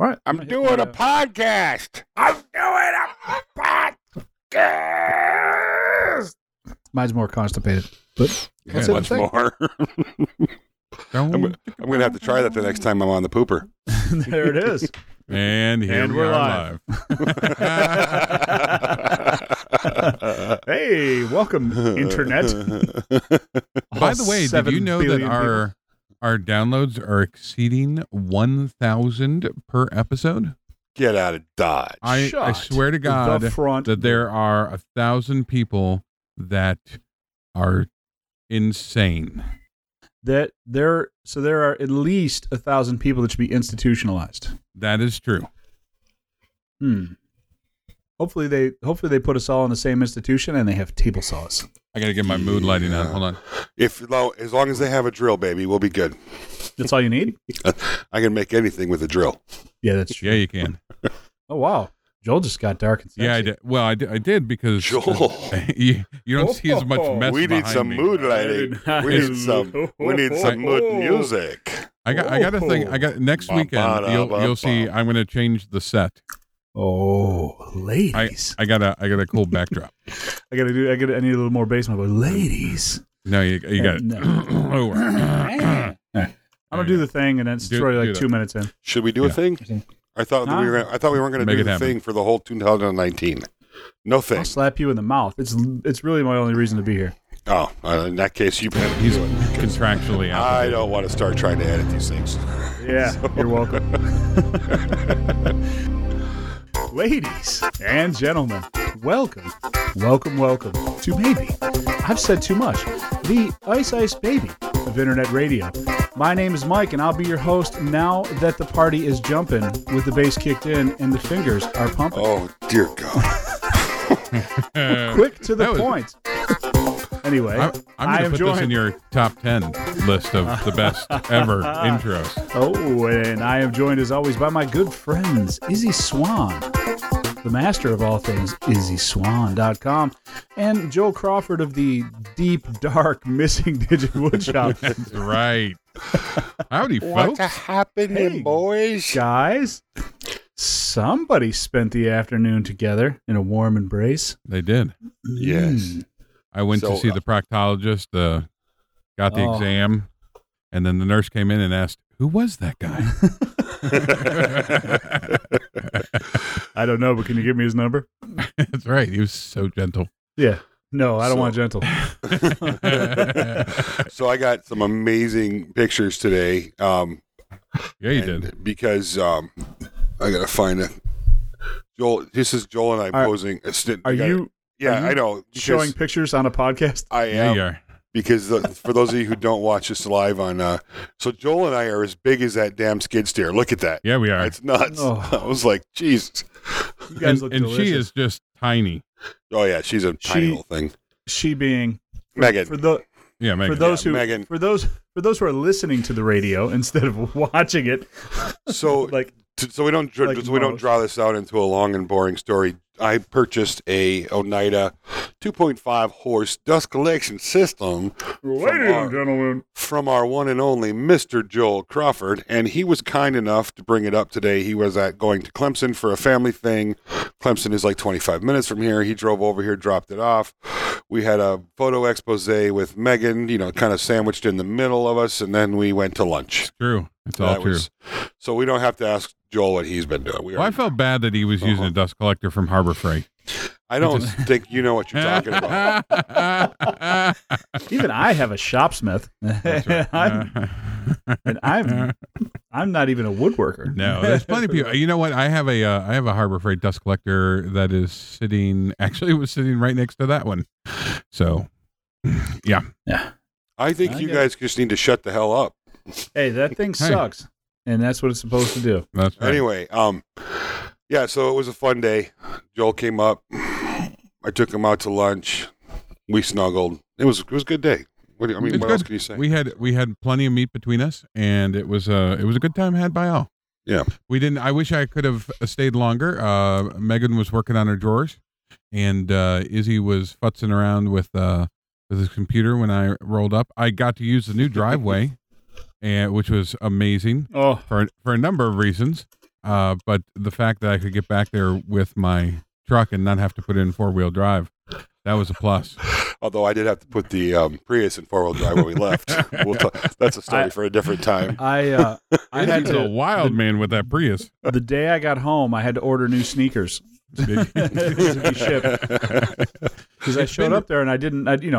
What? I'm doing a podcast. Mine's more constipated, but that's much more. I'm going to have to try that the next time I'm on the pooper. There it is. And here and we're live. Hey, welcome, Internet. By the way, did you know that our downloads are exceeding 1,000 per episode? Get out of Dodge. I swear to God that there are 1,000 people that are insane. There are at least 1,000 people that should be institutionalized. That is true. Hopefully they put us all in the same institution and they have table saws. I gotta get my mood lighting on. Hold on. As long as they have a drill, baby, we'll be good. That's all you need? I can make anything with a drill. Yeah, that's true. Yeah, you can. Oh wow. Joel just got dark and sexy. Yeah, I did. Well, I did because Joel, you don't see as much mess. We need some mood lighting. We need some mood music. I got a thing. I got next weekend. You'll see. I'm going to change the set. Oh, ladies! I got a cool backdrop. I need a little more basement. But ladies. No, you got it. No. I'm gonna do the thing, and then it's already like 2 minutes in. Should we do a thing? I thought we weren't going to do the thing for the whole 2019. No thing. I'll slap you in the mouth. It's really my only reason to be here. Oh, in that case, you better do it. Contractually out. I don't want to start trying to edit these things. Yeah, you're welcome. Ladies and gentlemen, welcome to Maybe I've Said Too Much, the Ice Baby of Internet Radio. My name is Mike, and I'll be your host now that the party is jumping with the bass kicked in and the fingers are pumping. Oh, dear God. Quick to the point. Anyway, I'm going to put this in your top 10 list of the best ever intros. Oh, and I am joined, as always, by my good friends, Izzy Swan, the master of all things, IzzySwan.com, and Joel Crawford of the deep, dark, missing digit woodshop. That's right. Howdy, folks. What's happening, boys? Guys, somebody spent the afternoon together in a warm embrace. They did. Yes. I went to see the proctologist, got the exam, and then the nurse came in and asked, who was that guy? I don't know, but can you give me his number? That's right. He was so gentle. Yeah. No, I don't want gentle. So I got some amazing pictures today. Yeah, you did. Because I got to find a... Joel, this is Joel and I posing. I know. Showing pictures on a podcast? I am. Yeah, you are. Because for those of you who don't watch us live on... so Joel and I are as big as that damn skid steer. Look at that. Yeah, we are. It's nuts. Oh. I was like, Jesus. You guys look delicious. And she is just tiny. Oh, yeah. She's a tiny little thing. She being... Megan. Megan. For those who are listening to the radio instead of watching it. So we don't draw this out into a long and boring story. I purchased a Oneida 2.5 horse dust collection system, ladies and gentlemen, from our one and only Mr. Joel Crawford, and he was kind enough to bring it up today. He was going to Clemson for a family thing. Clemson is like 25 minutes from here. He drove over here, dropped it off. We had a photo expose with Megan, kind of sandwiched in the middle of us, and then we went to lunch. It's true. It's all true. So we don't have to ask Joel what he's been doing. I felt bad that he was using a dust collector from Harbor Freight. I don't think you know what you're talking about. Even I have a Shopsmith. That's right. I'm not even a woodworker. No, there's plenty of people. You know what? I have a Harbor Freight dust collector that is sitting. Actually, it was sitting right next to that one. So, yeah. Yeah. I think you guys just need to shut the hell up. Hey, that thing sucks. And that's what it's supposed to do. That's right. Anyway, yeah, so it was a fun day. Joel came up. I took him out to lunch. We snuggled. It was a good day. What else can you say? We had plenty of meat between us, and it was a good time had by all. Yeah. I wish I could have stayed longer. Megan was working on her drawers, and Izzy was futzing around with his computer when I rolled up. I got to use the new driveway. Which was amazing for a number of reasons. But the fact that I could get back there with my truck and not have to put in four-wheel drive, that was a plus. Although I did have to put the Prius in four-wheel drive when we left. That's a story for a different time. I had to a wild man with that Prius. The day I got home, I had to order new sneakers. Because I showed up there and you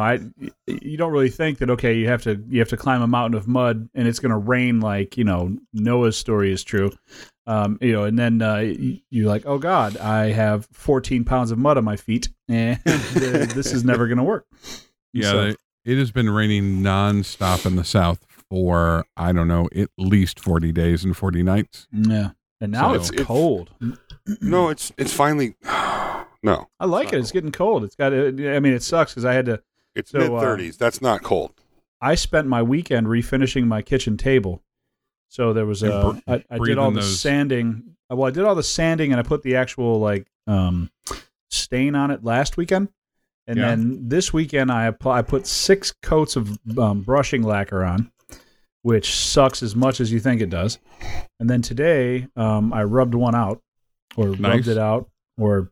don't really think that, okay, you have to climb a mountain of mud and it's going to rain, like, you know, Noah's story is true. And then you're like, oh God, I have 14 pounds of mud on my feet and this is never going to work. Yeah. So, it has been raining nonstop in the South for, I don't know, at least 40 days and 40 nights. Yeah. And now it's cold. No, it's finally, no. I like it. Cold. It's getting cold. It's got, I mean, it sucks because I had to. It's mid-30s. That's not cold. I spent my weekend refinishing my kitchen table. So there was I did all the sanding. Well, I did all the sanding and I put the actual stain on it last weekend. And then this weekend I put 6 coats of brushing lacquer on, which sucks as much as you think it does. And then today I rubbed one out. Or rubbed it out, or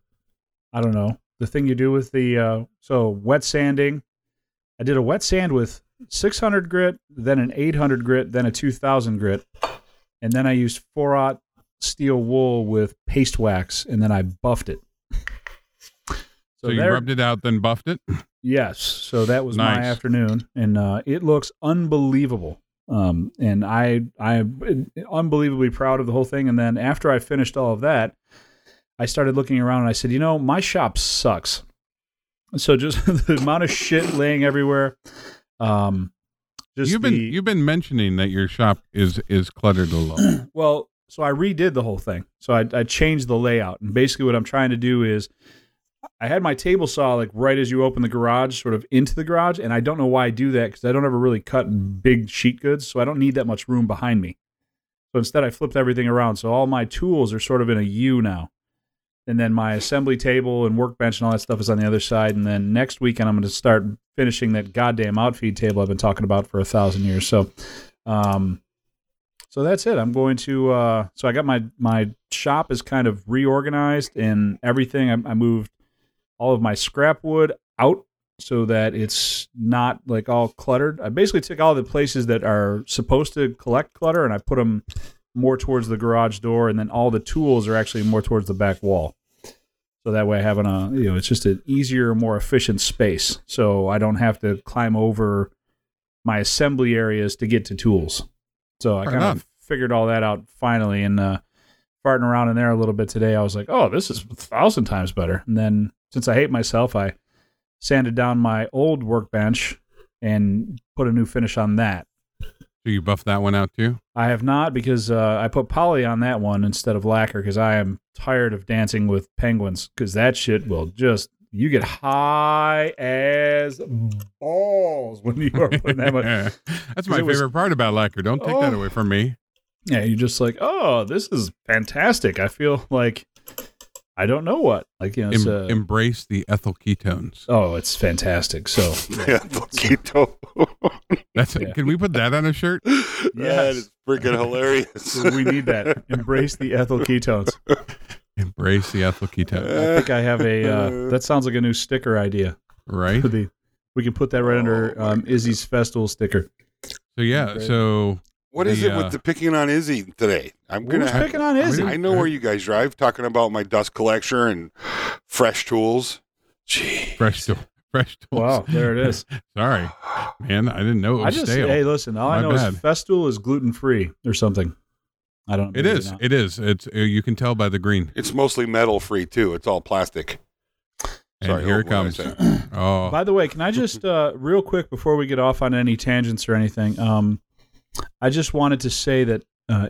I don't know. The thing you do with the, wet sanding. I did a wet sand with 600 grit, then an 800 grit, then a 2000 grit. And then I used 4/0 steel wool with paste wax, and then I buffed it. So you rubbed it out, then buffed it? Yes. So that was my afternoon, and it looks unbelievable. And I'm unbelievably proud of the whole thing. And then after I finished all of that, I started looking around and I said, my shop sucks. So just the amount of shit laying everywhere. You've been mentioning that your shop is cluttered a lot. Well, so I redid the whole thing. So I changed the layout, and basically what I'm trying to do is I had my table saw like right as you open the garage, sort of into the garage. And I don't know why I do that because I don't ever really cut big sheet goods. So I don't need that much room behind me. So instead I flipped everything around. So all my tools are sort of in a U now. And then my assembly table and workbench and all that stuff is on the other side. And then next weekend I'm going to start finishing that goddamn outfeed table I've been talking about for 1,000 years. So, so that's it. I'm going to, so I got my shop is kind of reorganized and everything. I moved all of my scrap wood out so that it's not like all cluttered. I basically took all the places that are supposed to collect clutter and I put them more towards the garage door, and then all the tools are actually more towards the back wall. So that way I have it's just an easier, more efficient space. So I don't have to climb over my assembly areas to get to tools. So I kind of figured all that out finally, and farting around in there a little bit today, I was like, oh, this is 1,000 times better. And then since I hate myself, I sanded down my old workbench and put a new finish on that. So you buffed that one out too? I have not, because I put poly on that one instead of lacquer because I am tired of dancing with penguins, because that shit will just, you get high as balls when you are putting that much. That's my favorite part about lacquer. Don't take that away from me. Yeah, you're just like, oh, this is fantastic. I feel like I don't know what. Like, it's embrace the ethyl ketones. Oh, it's fantastic. So ethyl ketone. Can we put that on a shirt? Yes. That is freaking hilarious. We need that. Embrace the ethyl ketones. Embrace the ethyl ketones. I think I have a that sounds like a new sticker idea. Right? We can put that right under Izzy's Festool sticker. So yeah, so what is it with the picking on Izzy today? Picking on Izzy? I know where you guys drive, talking about my dust collector and fresh tools. Jeez. Fresh tools. Wow, there it is. Sorry. Man, I didn't know it was stale. Hey, listen, all I know is Festool is gluten-free or something. I don't know. It is. It's you can tell by the green. It's mostly metal-free, too. It's all plastic. And sorry, here it comes. Oh. By the way, can I just, real quick, before we get off on any tangents or anything, I just wanted to say that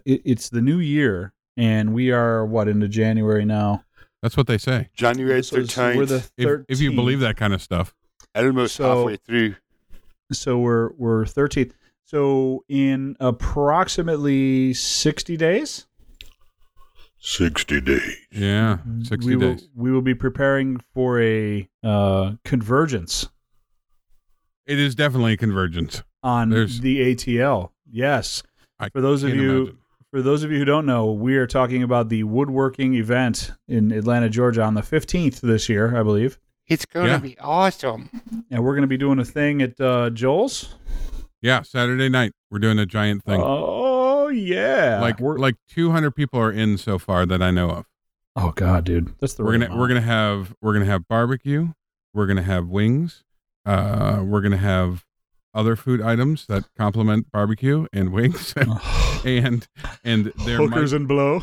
it's the new year, and we are, into January now? That's what they say. January 13th. We're the 13th. If you believe that kind of stuff. Almost halfway through. So we're 13th. So in approximately 60 days? 60 days. Yeah, 60 days. We will be preparing for a convergence. It is definitely a convergence. On the ATL. Yes. For those of you For those of you who don't know, we are talking about the woodworking event in Atlanta, Georgia on the 15th this year, I believe. It's going to be awesome. And we're going to be doing a thing at Joel's. Yeah, Saturday night. We're doing a giant thing. Oh, yeah. Like 200 people are in so far that I know of. Oh, God, dude. That's the we're gonna have barbecue. We're going to have wings. We're going to have other food items that complement barbecue and wings and there hookers and blow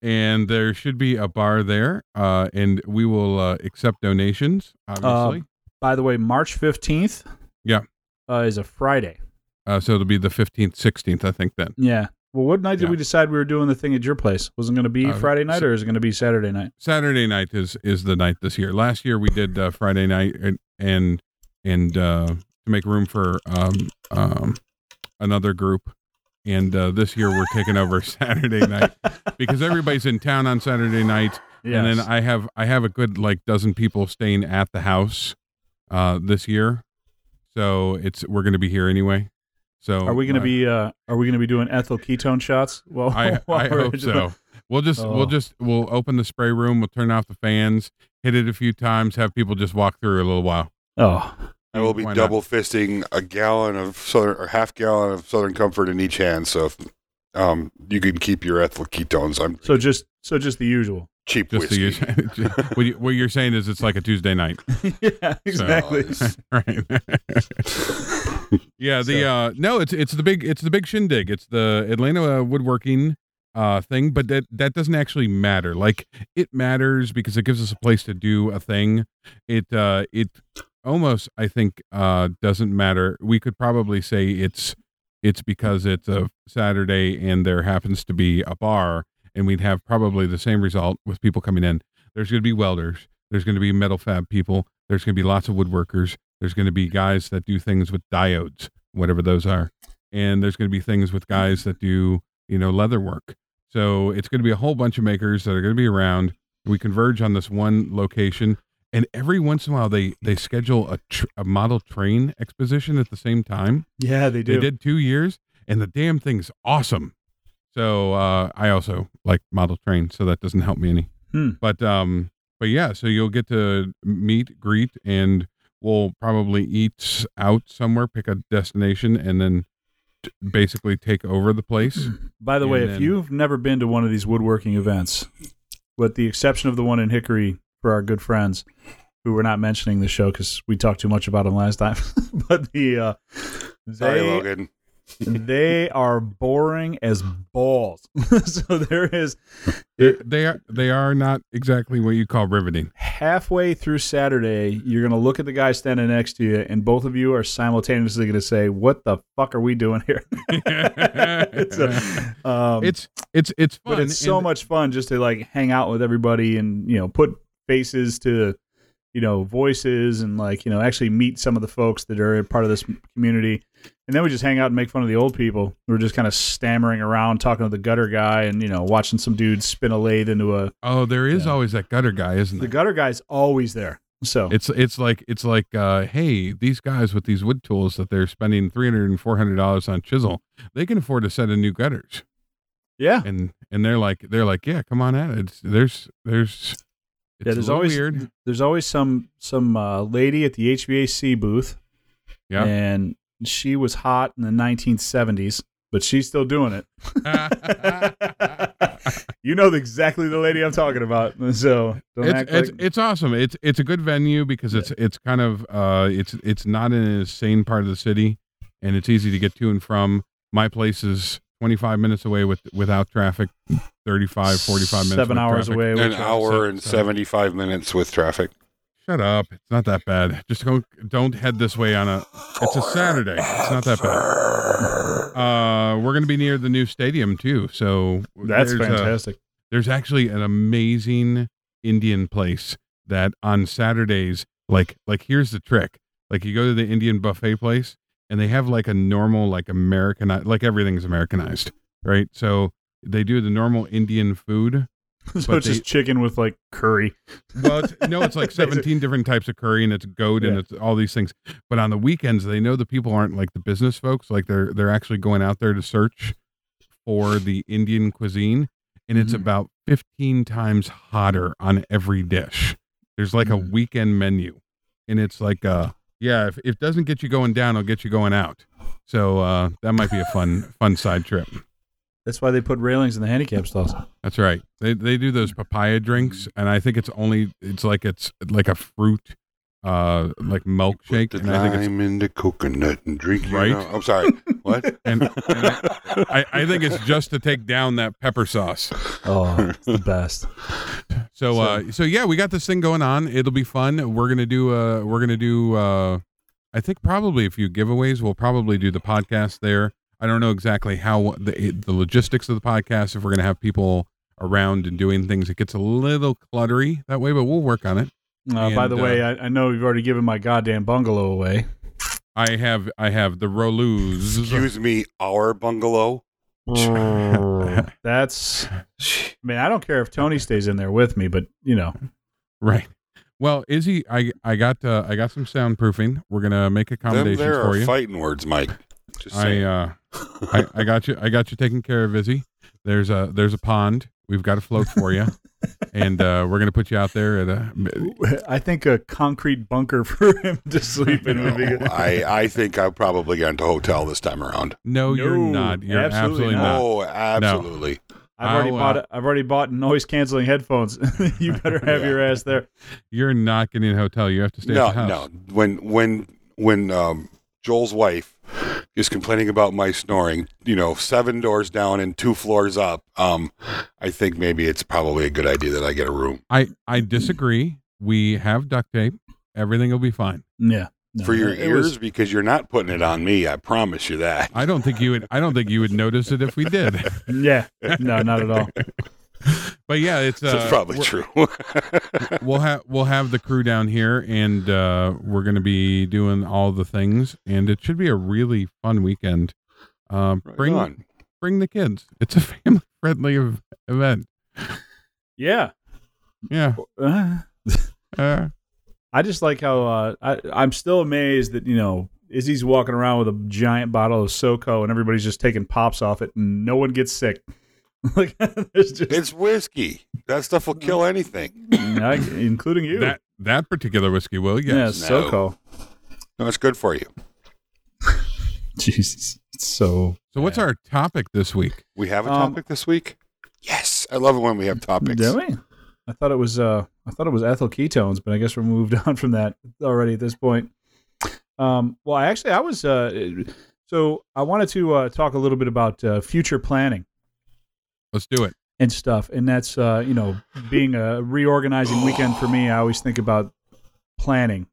and there should be a bar there and we will accept donations, obviously. By the way, March 15th is a Friday, so it'll be the 15th 16th I think then. Yeah. Well, what night did we decide we were doing the thing at your place? Was it going to be Friday night, or is it going to be Saturday night? Saturday night is the night this year. Last year we did Friday night and to make room for another group. And this year we're taking over Saturday night because everybody's in town on Saturday night. Yes. And then I have a good dozen people staying at the house this year. So we're going to be here anyway. So are we going to be doing ethyl ketone shots? Well, I hope so. We'll open the spray room. We'll turn off the fans, hit it a few times, have people just walk through a little while. Oh, I will be double fisting a gallon of Southern or half gallon of Southern Comfort in each hand. So, if, you can keep your ethyl ketones. So just the usual cheap whiskey. What you're saying is it's like a Tuesday night. Yeah, exactly. So, right. Yeah. It's the big shindig. It's the Atlanta woodworking thing, but that doesn't actually matter. It matters because it gives us a place to do a thing. It almost, I think, doesn't matter. We could probably say it's because it's a Saturday and there happens to be a bar, and we'd have probably the same result with people coming in. There's going to be welders. There's going to be metal fab people. There's going to be lots of woodworkers. There's going to be guys that do things with diodes, whatever those are. And there's going to be things with guys that do, leather work. So it's going to be a whole bunch of makers that are going to be around. We converge on this one location. And every once in a while, they schedule a model train exposition at the same time. Yeah, they do. They did 2 years, and the damn thing's awesome. So I also like model trains, so that doesn't help me any. But yeah, so you'll get to meet, greet, and we'll probably eat out somewhere, pick a destination, and then basically take over the place. By the way, if you've never been to one of these woodworking events, with the exception of the one in Hickory, for our good friends who we're not mentioning the show because we talked too much about them last time, but sorry, Logan. They are boring as balls. So there is, they are not exactly what you call riveting. Halfway through Saturday, you're going to look at the guy standing next to you, and both of you are simultaneously going to say, "What the fuck are we doing here?" It's fun, but it's so much fun just to hang out with everybody and put faces to voices and actually meet some of the folks that are a part of this community. And then we just hang out and make fun of the old people. We're just kind of stammering around, talking to the gutter guy and, watching some dude spin a lathe into a... Oh, there is always that gutter guy, isn't there? The gutter guy's always there. So it's like, hey, these guys with these wood tools that they're spending $300 and $400 on chisel, they can afford a set of new gutters. Yeah. And they're like, yeah, come on at it. There's always weird. There's always some lady at the HVAC booth. Yeah. And she was hot in the 1970s, but she's still doing it. Exactly the lady I'm talking about. So it's awesome. It's a good venue because it's kind of it's not in an insane part of the city, and it's easy to get to and from. My place is 25 minutes away without traffic, 35, 45 minutes. 7 hours away. An hour and 75 minutes with traffic. Shut up. It's not that bad. Just don't head this way on it's a Saturday. It's not that bad. We're going to be near the new stadium too. So that's fantastic. There's actually an amazing Indian place that on Saturdays, here's the trick. You go to the Indian buffet place and they have a normal, Americanized, everything's Americanized, right? So they do the normal Indian food. So but it's just chicken with curry. Well, it's 17 different types of curry, and it's goat, and it's all these things. But on the weekends, they know the people aren't the business folks. They're actually going out there to search for the Indian cuisine, and it's about 15 times hotter on every dish. There's like a weekend menu, and it's like, if it doesn't get you going down, it'll get you going out. So that might be a fun side trip. That's why they put railings in the handicap stalls. That's right. They do those papaya drinks, and I think it's like a fruit like milkshake. Put the lime in the coconut and drink. Right. I'm sorry. What? And I think it's just to take down that pepper sauce. Oh, it's the best. So yeah, we got this thing going on. It'll be fun. We're gonna do I think probably a few giveaways. We'll probably do the podcast there. I don't know exactly how the logistics of the podcast, if we're going to have people around and doing things. It gets a little cluttery that way, but we'll work on it. By the way, I know you've already given my goddamn bungalow away. I have the Rouleaus. Excuse me, our bungalow? I don't care if Tony stays in there with me, but, you know. Right. Well, Izzy, I got some soundproofing. We're going to make accommodations for you. There are fighting words, Mike. Just saying. I got you taken care of, Izzy. There's a pond. We've got a float for you, and we're gonna put you out there at I think a concrete bunker for him to sleep in. I think I'm probably going to hotel this time around. No, you're not. You're absolutely not. Oh, absolutely. No. I've already bought noise canceling headphones. You better have your ass there. You're not getting a hotel. You have to stay at the house. No. When Joel's wife is complaining about my snoring, 7 doors down and 2 floors up. I think maybe it's probably a good idea that I get a room. I disagree. We have duct tape. Everything will be fine. Yeah. No, for your ears, because you're not putting it on me. I promise you that. I don't think you would notice it if we did. Yeah. No, not at all. But yeah, it's probably true. we'll have the crew down here, and we're going to be doing all the things, and it should be a really fun weekend. Bring the kids. It's a family friendly event. Yeah. I just like how I'm still amazed that Izzy's walking around with a giant bottle of SoCo, and everybody's just taking pops off it, and no one gets sick. It's whiskey. That stuff will kill anything, including you. That particular whiskey will, yes. Yeah, SoCo. No, it's good for you. Jesus. It's so what's our topic this week? We have a topic this week? Yes. I love it when we have topics. Do we? I thought it was ethyl ketones, but I guess we're moved on from that already at this point. I wanted to talk a little bit about future planning. Let's do it. And stuff. And that's, being a reorganizing weekend for me, I always think about planning.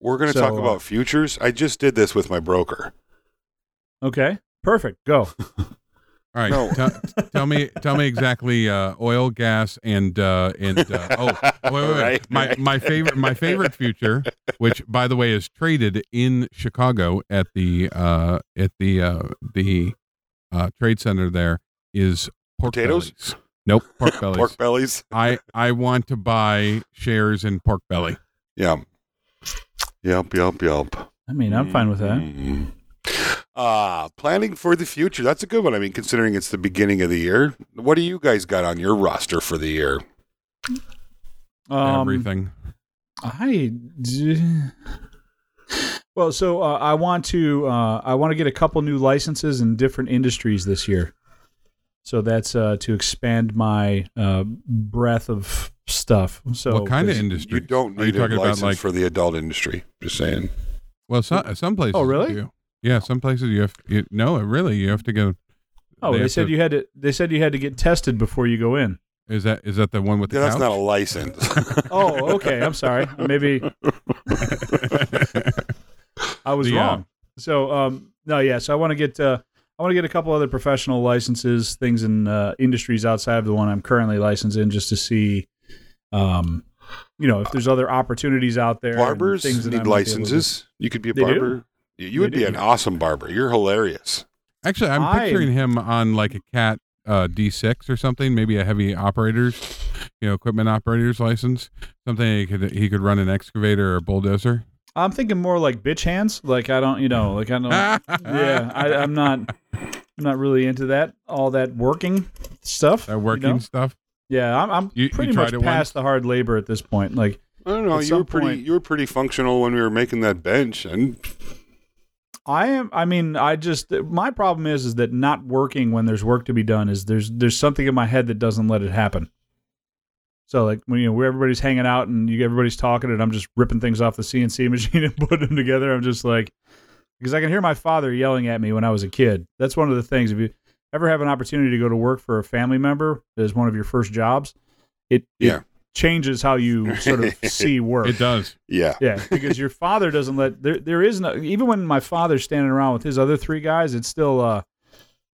We're going to talk about futures. I just did this with my broker. Okay. Perfect. Go. All right. No. Tell me exactly oil, gas, and wait. Right. My favorite future, which by the way is traded in Chicago at the trade center there, is pork potatoes? Bellies. Nope, pork bellies. Pork bellies. I want to buy shares in pork belly. Yeah. Yep. I mean, I'm fine with that. Planning for the future. That's a good one. I mean, considering it's the beginning of the year, what do you guys got on your roster for the year? Everything. I want to get a couple new licenses in different industries this year. So that's to expand my breadth of stuff. So what kind of industry? You don't need a license about, for the adult industry. Just saying. Well, some places. Oh, really? Some places you have. You have to go. Oh, They said you had to get tested before you go in. Is that the one with the? Yeah, that's not a license. Oh, okay. I'm sorry. Maybe I was wrong. So So I want to get. I want to get a couple other professional licenses, things in industries outside of the one I'm currently licensed in, just to see, if there's other opportunities out there. Barbers need licenses. You could be a barber. You would be an awesome barber. You're hilarious. Actually, I'm picturing him on like a Cat D6 or something, maybe a heavy operator's, equipment operator's license, something he could run an excavator or a bulldozer. I'm thinking more like bitch hands. Like I don't. Yeah, I'm not. I'm not really into that, all that working stuff. That working stuff? Yeah, I'm pretty much past the hard labor at this point. Like, I don't know, you were pretty functional when we were making that bench. And I am. I mean, I just, my problem is that not working when there's work to be done is there's something in my head that doesn't let it happen. So like when where everybody's hanging out and everybody's talking and I'm just ripping things off the CNC machine and putting them together, I'm just like, because I can hear my father yelling at me when I was a kid. That's one of the things. If you ever have an opportunity to go to work for a family member as one of your first jobs, it changes how you sort of see work. It does. Yeah. Yeah. Because your father doesn't let, there is no, even when my father's standing around with his other three guys, it's still,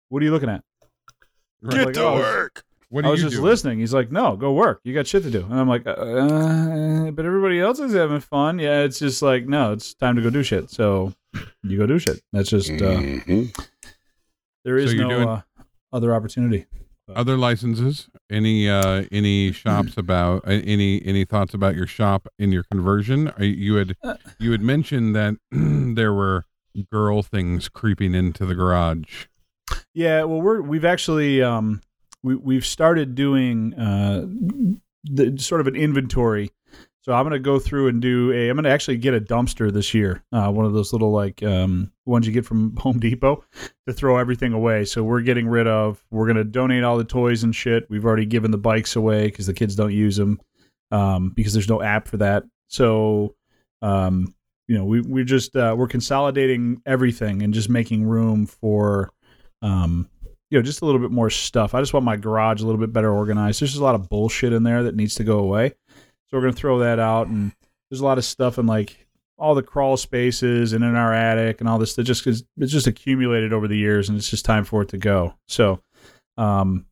what are you looking at? Get like, to work. What I was just doing? Listening. He's like, no, go work. You got shit to do. And I'm like, but everybody else is having fun. Yeah. It's just like, no, it's time to go do shit. So you go do shit. That's just, there is other opportunity. Other licenses? Any shops about any thoughts about your shop and your conversion? You had mentioned that there were girl things creeping into the garage. Yeah, well, we've actually we've started doing sort of an inventory. So I'm gonna go through and I'm gonna actually get a dumpster this year, one of those little like ones you get from Home Depot to throw everything away. So we're gonna donate all the toys and shit. We've already given the bikes away because the kids don't use them because there's no app for that. So we're consolidating everything and just making room for just a little bit more stuff. I just want my garage a little bit better organized. There's just a lot of bullshit in there that needs to go away. So we're going to throw that out, and there's a lot of stuff in like all the crawl spaces and in our attic and all this that it's just accumulated over the years, and it's just time for it to go. So have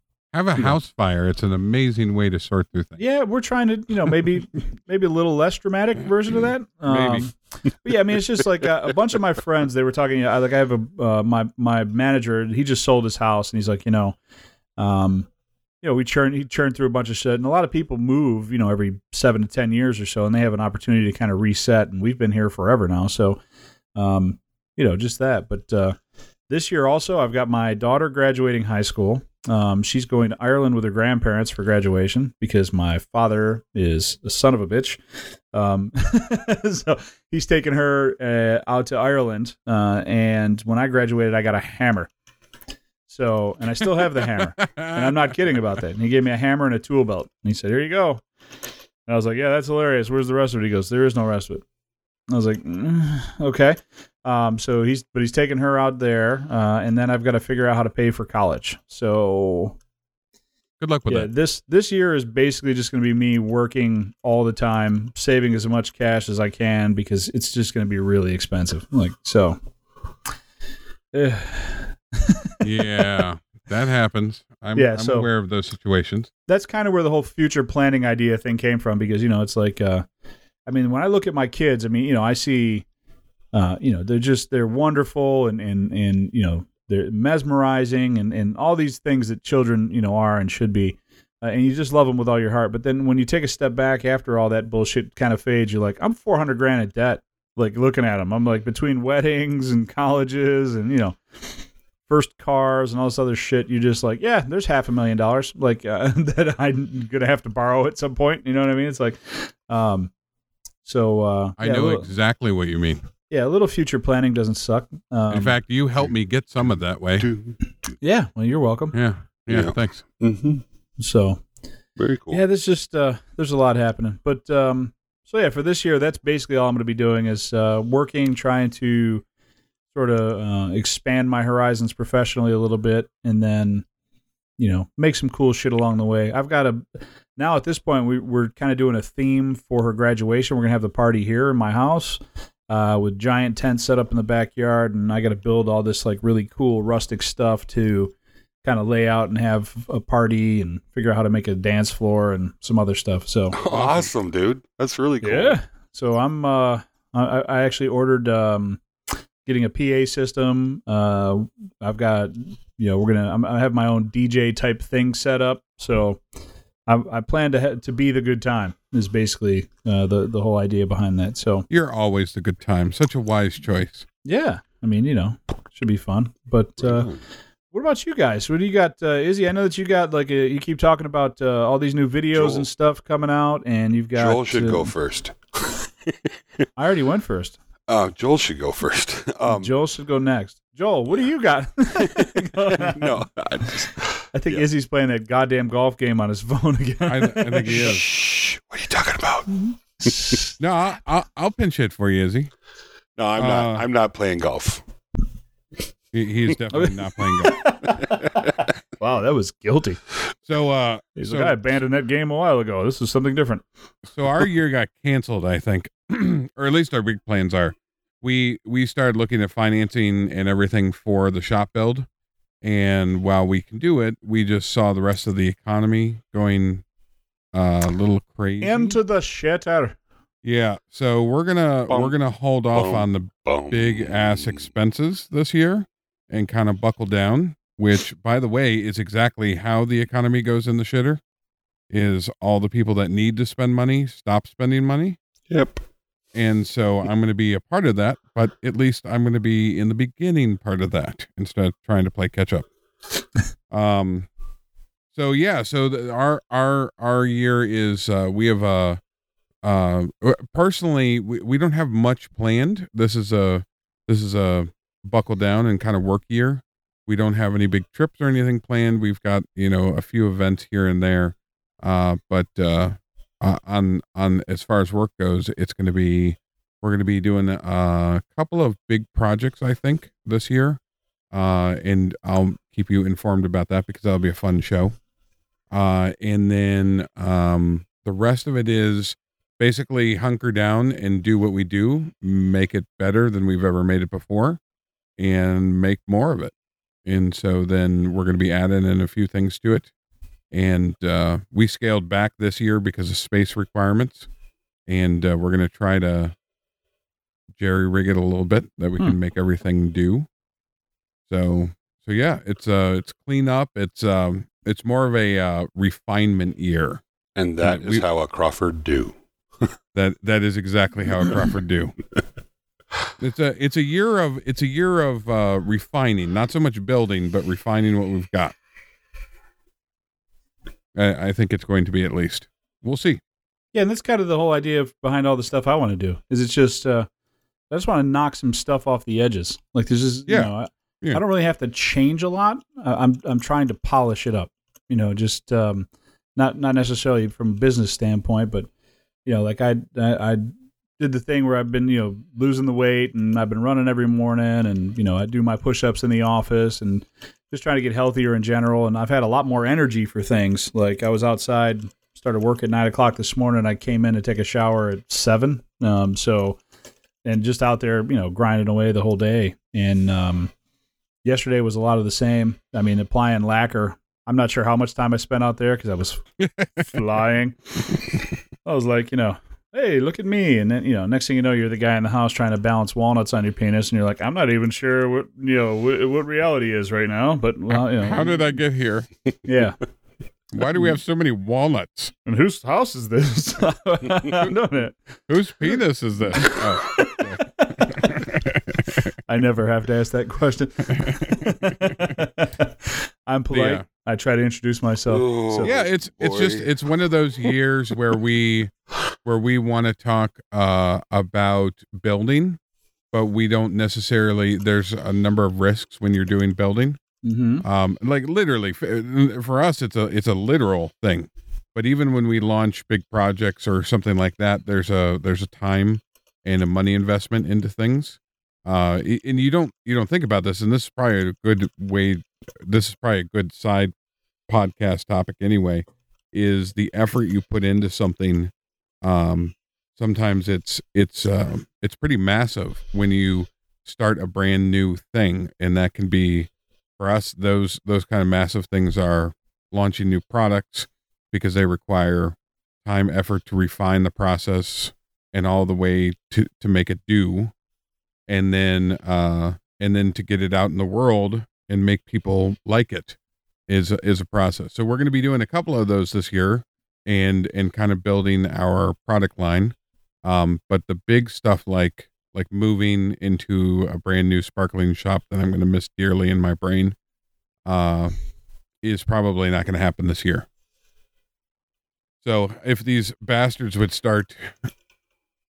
a house fire. It's an amazing way to sort through things. Yeah, we're trying to, maybe a little less dramatic version of that. Maybe. But yeah, I mean, it's just like a bunch of my friends, they were talking, I have my manager, he just sold his house, and he's like, he churned through a bunch of shit, and a lot of people move, every 7 to 10 years or so, and they have an opportunity to kind of reset. And we've been here forever now, so just that. But this year also, I've got my daughter graduating high school. She's going to Ireland with her grandparents for graduation because my father is a son of a bitch. So he's taking her out to Ireland, and when I graduated, I got a hammer. So, and I still have the hammer, and I'm not kidding about that. And he gave me a hammer and a tool belt, and he said, here you go. And I was like, yeah, that's hilarious. Where's the rest of it? He goes, there is no rest of it. And I was like, okay. So he's taking her out there. And then I've got to figure out how to pay for college. So good luck with that. This year is basically just going to be me working all the time, saving as much cash as I can, because it's just going to be really expensive. Like, so. Yeah, that happens. I'm aware of those situations. That's kind of where the whole future planning idea thing came from, because, it's like, when I look at my kids, I see, they're wonderful and they're mesmerizing and all these things that children, are and should be. And you just love them with all your heart. But then when you take a step back after all that bullshit kind of fades, you're like, I'm $400,000 in debt. Like looking at them, I'm like, between weddings and colleges and, first cars and all this other shit, you're just like, yeah, there's $500,000 like that I'm gonna have to borrow at some point. You know what I mean? It's like, I know exactly what you mean. Yeah, a little future planning doesn't suck. In fact, you helped me get some of that way. Yeah, well, you're welcome. Yeah. Thanks. Mm-hmm. So very cool. Yeah, there's just there's a lot happening, but for this year, that's basically all I'm gonna be doing is working, trying to sort of expand my horizons professionally a little bit, and then, make some cool shit along the way. I've got now at this point, we're kind of doing a theme for her graduation. We're going to have the party here in my house with giant tents set up in the backyard, and I got to build all this like really cool rustic stuff to kind of lay out and have a party and figure out how to make a dance floor and some other stuff. So awesome, dude. That's really cool. Yeah. So I'm, I actually ordered, getting a PA system. I've got, I have my own DJ type thing set up. So I plan to be the good time is basically the whole idea behind that. So you're always the good time. Such a wise choice. Yeah. I mean, should be fun, but What about you guys? What do you got, Izzy? I know that you got like you keep talking about all these new videos and stuff coming out, and you've got Joel should go first. I already went first. Joel should go first. Joel should go next. Joel, what do you got? No, I think Izzy's playing that goddamn golf game on his phone again. I think he is. Shh, what are you talking about? No, I'll pinch hit for you, Izzy. No, I'm not. I'm not playing golf. He's definitely not playing golf. Wow, that was guilty. So, I abandoned that game a while ago. This is something different. So our year got canceled, I think, or at least our big plans are. We started looking at financing and everything for the shop build, and while we can do it, we just saw the rest of the economy going a little crazy. Into the shitter. Yeah, so we're gonna hold off on the big ass expenses this year and kind of buckle down, which, by the way, is exactly how the economy goes in the shitter, is all the people that need to spend money stop spending money. Yep. And so I'm going to be a part of that, but at least I'm going to be in the beginning part of that instead of trying to play catch up. So yeah, so our year is we have a. Personally, we don't have much planned. This is a buckle down and kind of work year. We don't have any big trips or anything planned. We've got, a few events here and there. But on as far as work goes, we're going to be doing a couple of big projects, I think, this year. And I'll keep you informed about that because that'll be a fun show. And then, the rest of it is, basically hunker down and do what we do, make it better than we've ever made it before, and make more of it. And so then we're going to be adding in a few things to it. And we scaled back this year because of space requirements. And we're going to try to jerry rig it a little bit that we can make everything do. So yeah, it's clean up. It's more of a refinement year. And that is how a Crawford do. That is exactly how a Crawford do. It's a year of refining, not so much building, but refining what we've got. I think it's going to be, at least. We'll see. Yeah, and that's kind of the whole idea behind all the stuff I want to do. Is it's just I just want to knock some stuff off the edges. Like this is, I don't really have to change a lot. I'm trying to polish it up. Just not necessarily from a business standpoint, but. Like I did the thing where I've been, losing the weight, and I've been running every morning, and, I do my push-ups in the office and just trying to get healthier in general. And I've had a lot more energy for things. Like I was outside, started work at 9:00 this morning, and I came in to take a shower at 7:00. And just out there, grinding away the whole day. And yesterday was a lot of the same. I mean, applying lacquer. I'm not sure how much time I spent out there because I was flying. I was like, hey, look at me. And then, next thing you know, you're the guy in the house trying to balance walnuts on your penis. And you're like, I'm not even sure what, what reality is right now. But, how did I get here? Yeah. Why do we have so many walnuts? And whose house is this? I'm doing it. Whose penis is this? Oh. I never have to ask that question. I'm polite. Yeah. I try to introduce myself. Ooh, so. Yeah, it's one of those years where we want to talk about building, but we don't necessarily. There's a number of risks when you're doing building. Mm-hmm. Like literally for us, it's a literal thing. But even when we launch big projects or something like that, there's a time and a money investment into things. And you don't think about this, and this is probably a good way. This is probably a good side podcast topic anyway, is the effort you put into something. Sometimes it's pretty massive when you start a brand new thing. And that can be, for us, those kind of massive things are launching new products, because they require time, effort to refine the process and all the way to make it do. And then to get it out in the world and make people like it is a process. So we're going to be doing a couple of those this year and kind of building our product line. But the big stuff like moving into a brand new sparkling shop that I'm going to miss dearly in my brain is probably not going to happen this year. So if these bastards would start,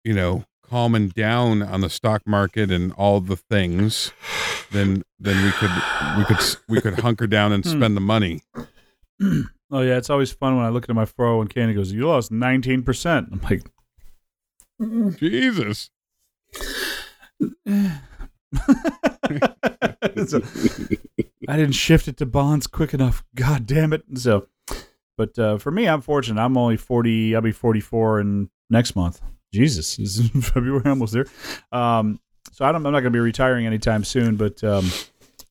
you know, calming down on the stock market and all the things, then we could hunker down and spend the money. Oh yeah, it's always fun when I look at my 401k and it goes, "You lost 19%." I'm like, Jesus. I didn't shift it to bonds quick enough. God damn it! So, but for me, I'm fortunate. I'm only 40. I'll be 44 in next month. Jesus, this is February, almost there. So I'm not going to be retiring anytime soon. But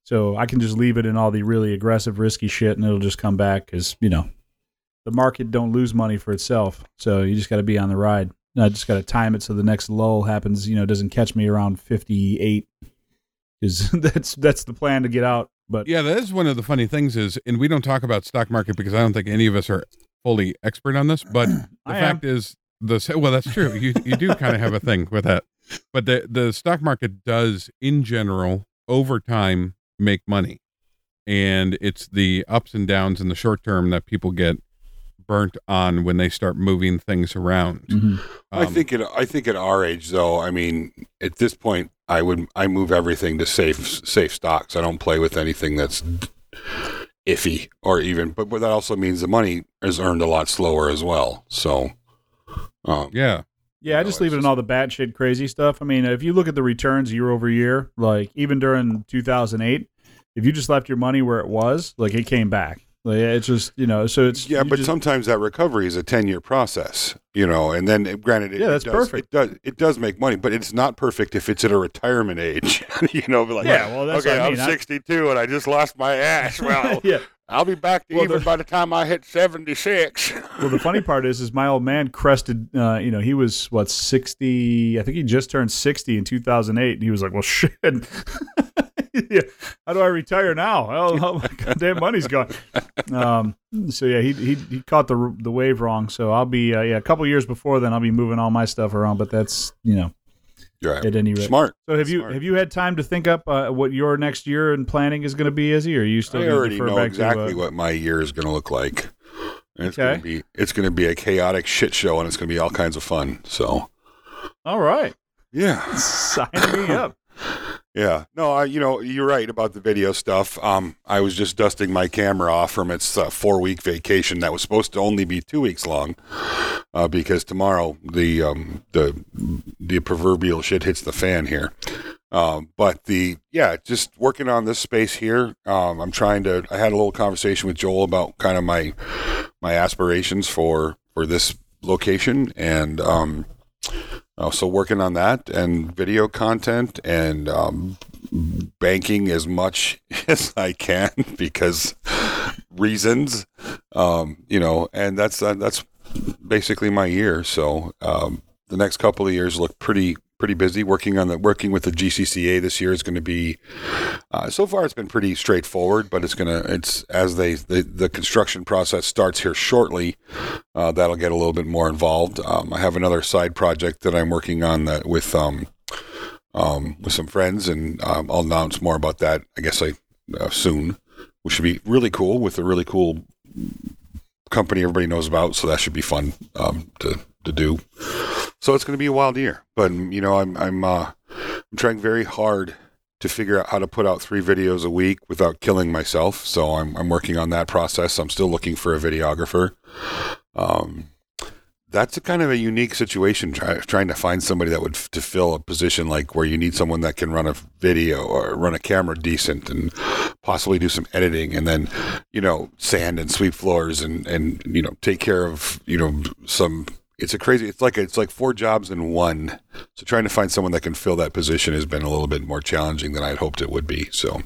so I can just leave it in all the really aggressive, risky shit, and it'll just come back because, you know, the market don't lose money for itself. So you just got to be on the ride. And I just got to time it so the next lull happens. You know, doesn't catch me around 58 because that's the plan to get out. But yeah, that is one of the funny things is, and we don't talk about stock market because I don't think any of us are fully expert on this. But the fact is. Well, that's true. You do kind of have a thing with that, but the stock market does in general over time make money, and it's the ups and downs in the short term that people get burnt on when they start moving things around. Mm-hmm. I think at our age though, I mean, at this point, I move everything to safe stocks. I don't play with anything that's iffy or even. But that also means the money is earned a lot slower as well. So. I just leave it in all the batshit crazy stuff. I mean, if you look at the returns year over year, like even during 2008, if you just left your money where it was, like it came back. Like it's just, you know, so it's sometimes that recovery is a 10-year process, you know, and then granted, perfect. It does make money, but it's not perfect if it's at a retirement age, you know. Like, yeah, well, that's okay. What I mean. I'm 62 and I just lost my ass. Well, yeah. I'll be back to even by the time I hit 76. Well, the funny part is my old man crested, you know, he was, 60? I think he just turned 60 in 2008, and he was like, well, shit. Yeah. How do I retire now? Well, all my goddamn money's gone. So, yeah, he caught the wave wrong. So I'll be, a couple years before then, I'll be moving all my stuff around, but that's, you know. Right. At any rate. Smart. So have you had time to think up what your next year in planning is going to be, Izzy? Or are you still going to already know exactly what my year is going to look like? And it's going to be a chaotic shit show, and it's going to be all kinds of fun. So, all right. Yeah. Sign me up. Yeah. No, you're right about the video stuff. I was just dusting my camera off from its 4-week vacation that was supposed to only be 2 weeks long, because tomorrow the proverbial shit hits the fan here. But just working on this space here. I had a little conversation with Joel about kind of my aspirations for this location, and so working on that and video content and banking as much as I can because reasons, and that's basically my year. So the next couple of years look pretty busy. Working with the GCCA this year is going to be, so far it's been pretty straightforward, but it's as the construction process starts here shortly, that'll get a little bit more involved. I have another side project that I'm working on that with some friends, and I'll announce more about that, I guess, soon, which should be really cool with a really cool company everybody knows about. So that should be fun to do. So it's going to be a wild year, but I'm trying very hard to figure out how to put out 3 videos a week without killing myself. So I'm working on that process. I'm still looking for a videographer. That's a kind of a unique situation, trying to find somebody that would to fill a position like where you need someone that can run a video or run a camera decent and possibly do some editing and then, you know, sand and sweep floors and you know, take care of, you know, some. It's a crazy. It's like 4 jobs in one. So trying to find someone that can fill that position has been a little bit more challenging than I'd hoped it would be. So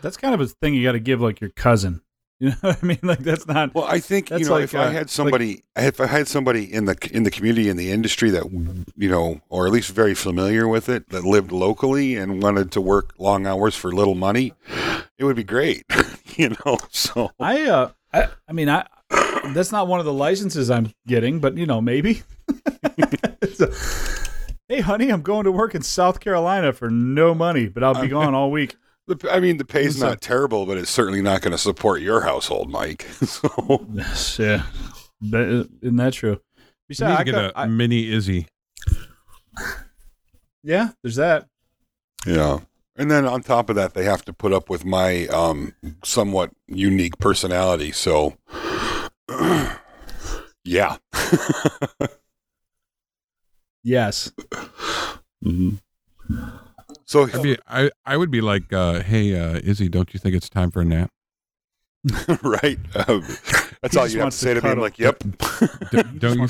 that's kind of a thing you got to give like your cousin. You know what I mean? Like that's not. Well, I think if I had somebody in the community, in the industry that, you know, or at least very familiar with it, that lived locally and wanted to work long hours for little money, it would be great. You know. So I mean. That's not one of the licenses I'm getting, but, you know, maybe. Hey, honey, I'm going to work in South Carolina for no money, but I'll be gone all week. I mean, the pay's not terrible, but it's certainly not going to support your household, Mike. So yeah, isn't that true? Besides, I need to get a mini Izzy. Yeah, there's that. Yeah. And then on top of that, they have to put up with my somewhat unique personality. So, yeah. Yes. Mm-hmm. So I would be like, hey, Izzy, don't you think it's time for a nap? Right. That's all you have to say to me. I'm like, yep. Don't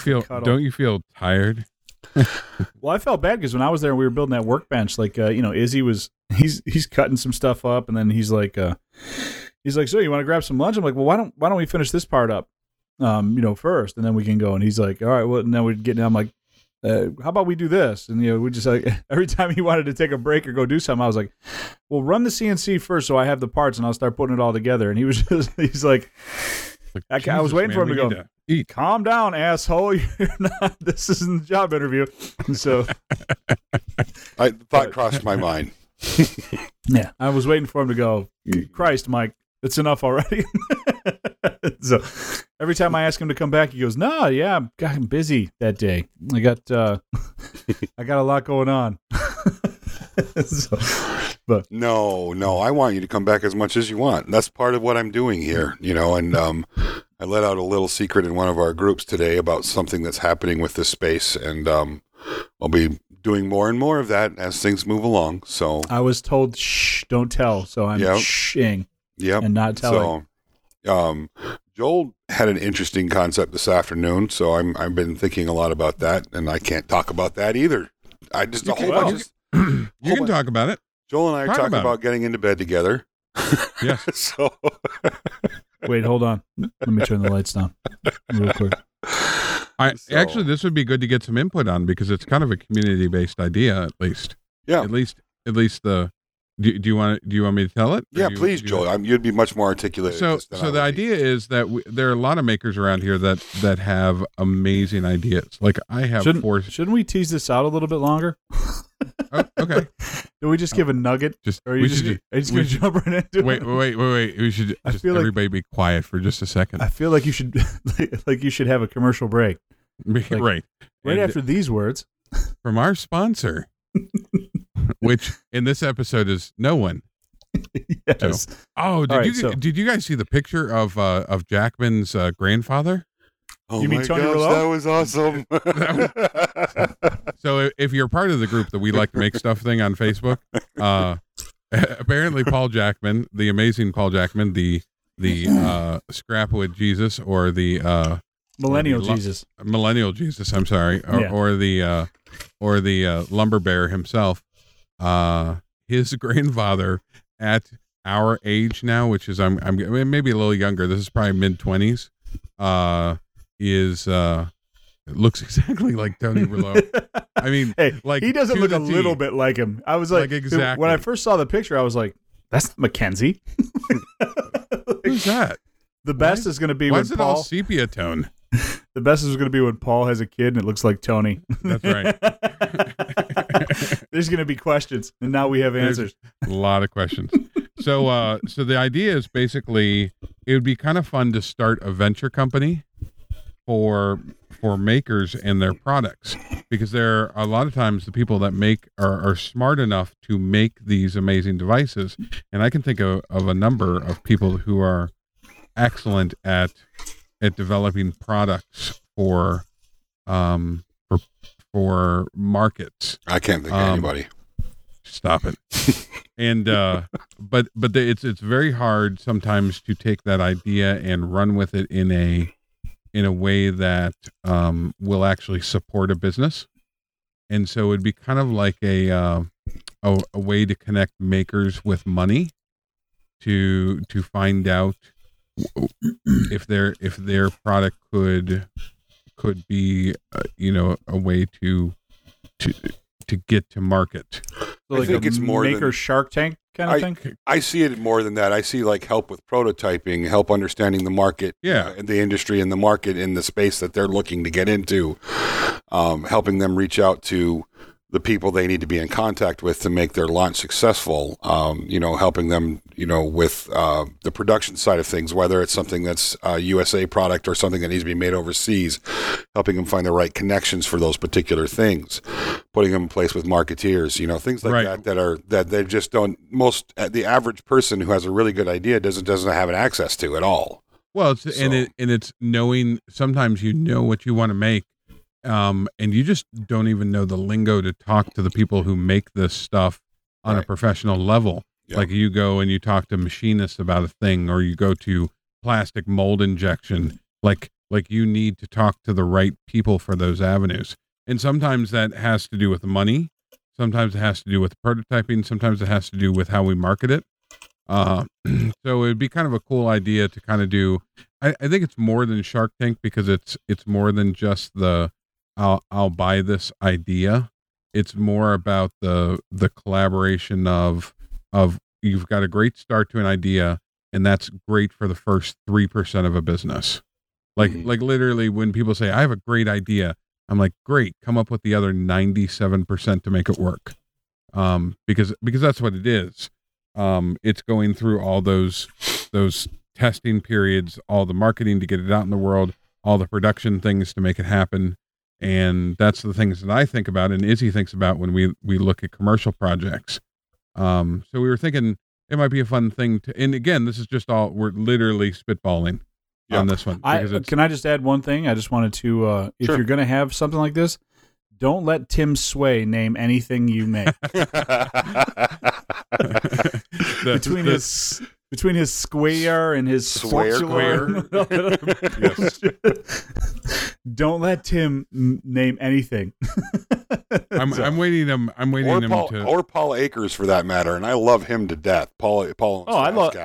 you feel tired? Well, I felt bad because when I was there and we were building that workbench, like, Izzy was, he's cutting some stuff up, and then he's like, so you want to grab some lunch? I'm like, well, why don't we finish this part up, first, and then we can go. And he's like, all right, well, and then we'd get down. I'm like, how about we do this? And, we just like, every time he wanted to take a break or go do something, I was like, well, run the CNC first. So I have the parts and I'll start putting it all together. And he's like I was waiting for him to go. Calm down, asshole. You're not. This isn't the job interview. So I thought crossed my mind. Yeah, I was waiting for him to go, Christ, Mike, it's enough already. So every time I ask him to come back, he goes, no, yeah, I'm busy that day. I got a lot going on. So, but no, I want you to come back as much as you want. That's part of what I'm doing here, and I let out a little secret in one of our groups today about something that's happening with this space, and I'll be doing more and more of that as things move along. So I was told, shh, don't tell. So I'm shhing and not telling. So, Joel had an interesting concept this afternoon, so I've been thinking a lot about that, and I can't talk about that either. I just a whole bunch of you can talk about it. Joel and I are talking about getting into bed together. Yeah. So wait, hold on. Let me turn the lights down real quick. Actually, this would be good to get some input on, because it's kind of a community-based idea, at least. Yeah. At least the. Do you want me to tell it? Yeah, please, Joel. You'd be much more articulated. So the idea is that there are a lot of makers around here that have amazing ideas. Like I have four. Shouldn't we tease this out a little bit longer? Oh, okay. Do we just give a nugget? Are you just going to jump right into it? Wait. We should just everybody be quiet for just a second. I feel like you should have a commercial break. Like, right after these words from our sponsor. Which in this episode is no one. Yes. So, did you guys see the picture of Jackman's grandfather? Oh, you mean Tony Rouleau? That was awesome. So if you're part of the group that we like to make stuff thing on Facebook, apparently Paul Jackman, the amazing Paul Jackman, the Scrapwood Jesus, or the Millennial Jesus. I'm sorry, or the lumber bear himself. His grandfather at our age now, which is I'm maybe a little younger. This is probably mid-20s. Looks exactly like Tony Rouleau. I mean, he doesn't look a little bit like him. I was like exactly. When I first saw the picture, I was like, "That's Mackenzie." Who's that? The best is going to be when Paul. Why is it all sepia tone? The best is going to be when Paul has a kid and it looks like Tony. That's right. There's going to be questions, and now we have answers. There's a lot of questions. So the idea is basically it would be kind of fun to start a venture company for makers and their products, because there are a lot of times the people that make are smart enough to make these amazing devices, and I can think of a number of people who are excellent at developing products for markets. I can't think of anybody. Stop it. And but it's very hard sometimes to take that idea and run with it in a way that will actually support a business. And so it'd be kind of like a way to connect makers with money to find out if their product could be a way to get to market. So like I think it's more maker Shark Tank kind of thing. I see it more than that. I see like help with prototyping, help understanding the market, and the industry and the market in the space that they're looking to get into. Helping them reach out to the people they need to be in contact with to make their launch successful, helping them, with the production side of things, whether it's something that's a USA product or something that needs to be made overseas, helping them find the right connections for those particular things, putting them in place with marketeers, things like that they just don't, the average person who has a really good idea doesn't have an access to at all. Well, it's knowing, sometimes you know what you want to make, and you just don't even know the lingo to talk to the people who make this stuff on a professional level. Yep. Like you go and you talk to machinists about a thing, or you go to plastic mold injection, like you need to talk to the right people for those avenues. And sometimes that has to do with money. Sometimes it has to do with prototyping. Sometimes it has to do with how we market it. So it'd be kind of a cool idea to kind of do. I think it's more than Shark Tank, because it's more than just the, I'll buy this idea. It's more about the collaboration of you've got a great start to an idea, and that's great for the first 3% of a business. Like literally when people say, I have a great idea, I'm like, great, come up with the other 97% to make it work. Because that's what it is. It's going through all those testing periods, all the marketing to get it out in the world, all the production things to make it happen. And that's the things that I think about and Izzy thinks about when we look at commercial projects. So we were thinking it might be a fun thing to, and again, this is just all, we're literally spitballing on this one. Can I just add one thing? I just wanted to, if you're going to have something like this, don't let Tim Sway name anything you make. Between his square and his swear. Don't let Tim name anything. I'm waiting, or Paul Akers for that matter, and I love him to death. Paul. Oh, I love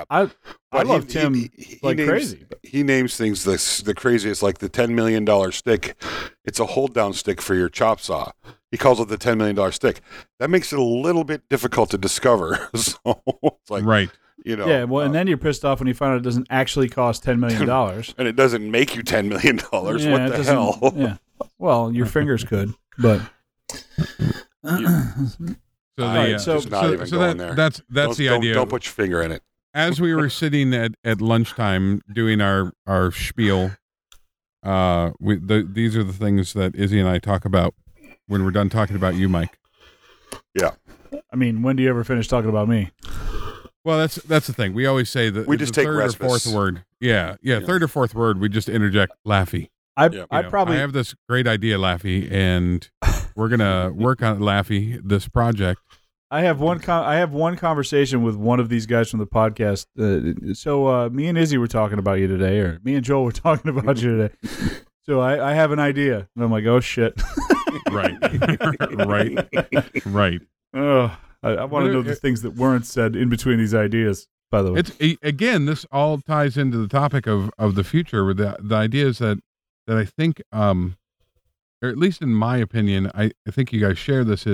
Tim. He names crazy. He names things the craziest, like the $10 million stick. It's a hold down stick for your chop saw. He calls it the $10 million stick. That makes it a little bit difficult to discover. So it's like, Yeah, well, and then you're pissed off when you find out it doesn't actually cost $10 million. And it doesn't make you $10 million. Yeah, what the hell? Yeah. Well, your fingers could, but. That's the idea. Don't put your finger in it. As we were sitting at lunchtime doing our spiel, these are the things that Izzy and I talk about when we're done talking about you, Mike. Yeah. I mean, when do you ever finish talking about me? Well, that's the thing. We always say that we just take third or fourth word. Yeah. Third or fourth word, we just interject Laffy. I have this great idea, Laffy, and we're gonna work on Laffy, this project. I have one conversation with one of these guys from the podcast. So me and Izzy were talking about you today, or me and Joel were talking about you today. So I have an idea, and I'm like, oh shit. Right. Oh, I want to know the things that weren't said in between these ideas, by the way. Again, this all ties into the topic of the future, with the idea is that I think, or at least in my opinion, I think you guys share this,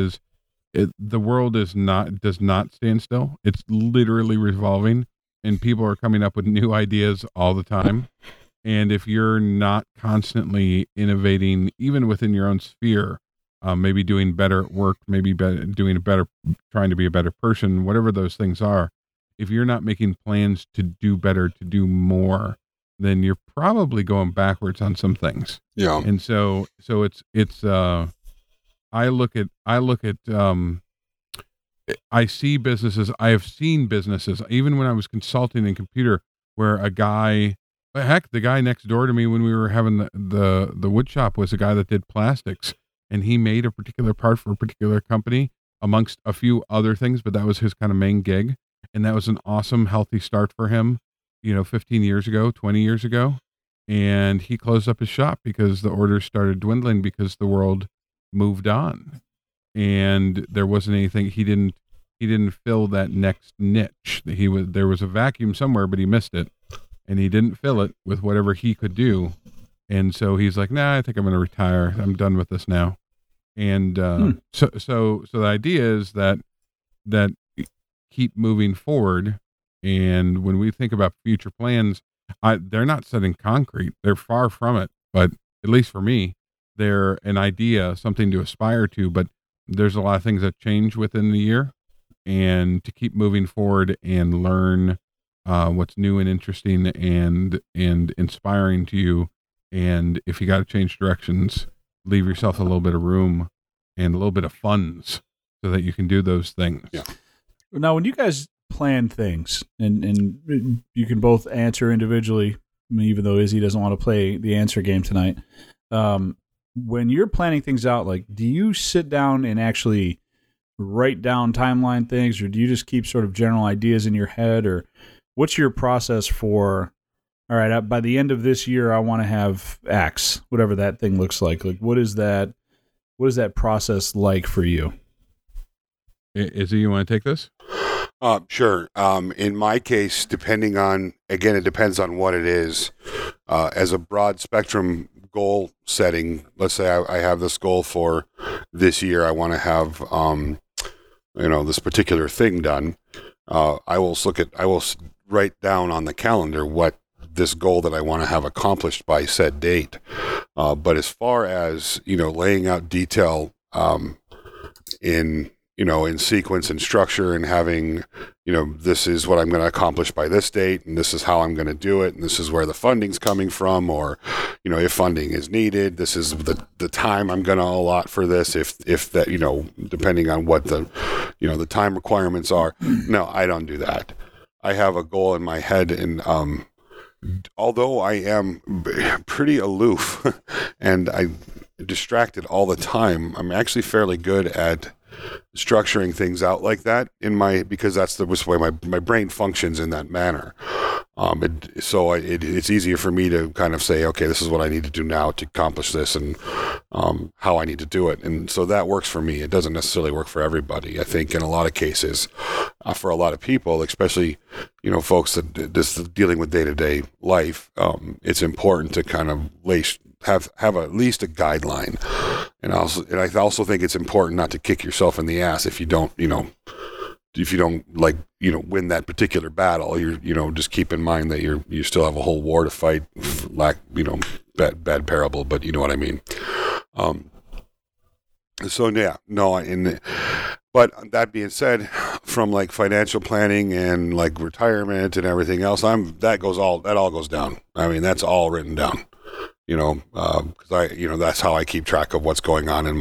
the world does not stand still. It's literally revolving, and people are coming up with new ideas all the time. And if you're not constantly innovating, even within your own sphere, maybe doing better at work, trying to be a better person, whatever those things are, if you're not making plans to do better, to do more, then you're probably going backwards on some things. Yeah. And so it's I see businesses. I have seen businesses, even when I was consulting in computer, where the guy next door to me when we were having the wood shop was a guy that did plastics. And he made a particular part for a particular company amongst a few other things, but that was his kind of main gig. And that was an awesome, healthy start for him, 15 years ago, 20 years ago. And he closed up his shop because the orders started dwindling because the world moved on and there wasn't anything. He didn't fill that next niche. There was a vacuum somewhere, but he missed it and he didn't fill it with whatever he could do. And so he's like, nah, I think I'm going to retire. I'm done with this now. And so the idea is that keep moving forward. And when we think about future plans, they're not set in concrete. They're far from it. But at least for me, they're an idea, something to aspire to. But there's a lot of things that change within the year, and to keep moving forward and learn what's new and interesting and inspiring to you. And if you got to change directions, leave yourself a little bit of room and a little bit of funds so that you can do those things. Yeah. Now, when you guys plan things, and you can both answer individually, I mean, even though Izzy doesn't want to play the answer game tonight, when you're planning things out, like, do you sit down and actually write down timeline things, or do you just keep sort of general ideas in your head, or what's your process for, all right, by the end of this year, I want to have X, whatever that thing looks like. Like, what is that process like for you? Izzy, you want to take this? Sure. In my case, it depends on what it is. As a broad spectrum goal setting, let's say I have this goal for this year. I want to have, this particular thing done. I will write down on the calendar what this goal that I want to have accomplished by said date. But as far as, laying out detail, in sequence and structure, and having, this is what I'm going to accomplish by this date, and this is how I'm going to do it, and this is where the funding's coming from, or, if funding is needed, this is the time I'm going to allot for this, if that, depending on what the, the time requirements are. No, I don't do that. I have a goal in my head, and although I am pretty aloof and I'm distracted all the time, I'm actually fairly good at structuring things out like that because that's the way my brain functions in that manner. It's easier for me to kind of say, okay, this is what I need to do now to accomplish this, and how I need to do it. And so that works for me. It doesn't necessarily work for everybody. I think in a lot of cases, for a lot of people, especially, folks that just dealing with day-to-day life, it's important to kind of have at least a guideline. And I also think it's important not to kick yourself in the ass if you don't, win that particular battle. You're just keep in mind that you still have a whole war to fight. Bad parable, but you know what I mean. But that being said, from financial planning and retirement and everything else, that all goes down. I mean, that's all written down. Because that's how I keep track of what's going on in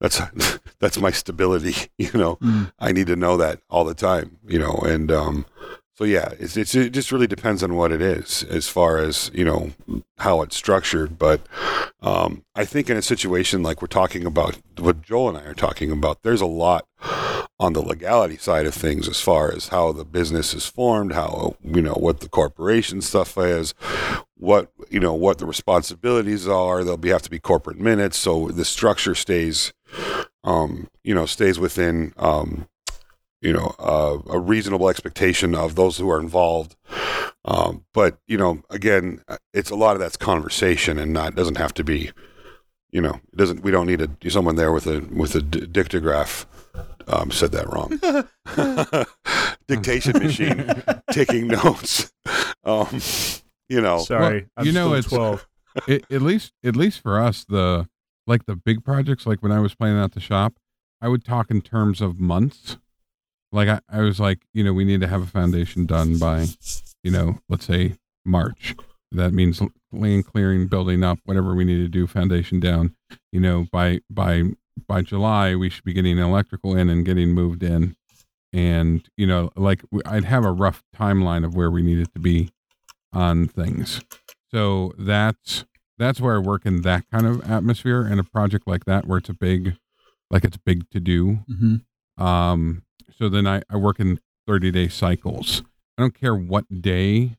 that's my stability, I need to know that all the time, and, it just really depends on what it is as far as, how it's structured. But, I think in a situation like we're talking about, what Joel and I are talking about, there's a lot on the legality side of things as far as how the business is formed, how, what the corporation stuff is, what the responsibilities are. There'll have to be corporate minutes. So the structure stays within, a reasonable expectation of those who are involved. But, again, it's a lot of that's conversation, and doesn't have to be, we don't need someone there with a dictograph. Said that wrong. Dictation machine, taking notes. Sorry, well, it's 12. At least for us, the big projects, when I was planning out the shop, I would talk in terms of months. I was we need to have a foundation done by, let's say March. That means land clearing, building up, whatever we need to do, foundation down, by July, we should be getting electrical in and getting moved in. And, I'd have a rough timeline of where we needed to be on things. So that's where I work in that kind of atmosphere, and a project like that where it's big to do. Mm-hmm. So then I work in 30-day cycles. I don't care what day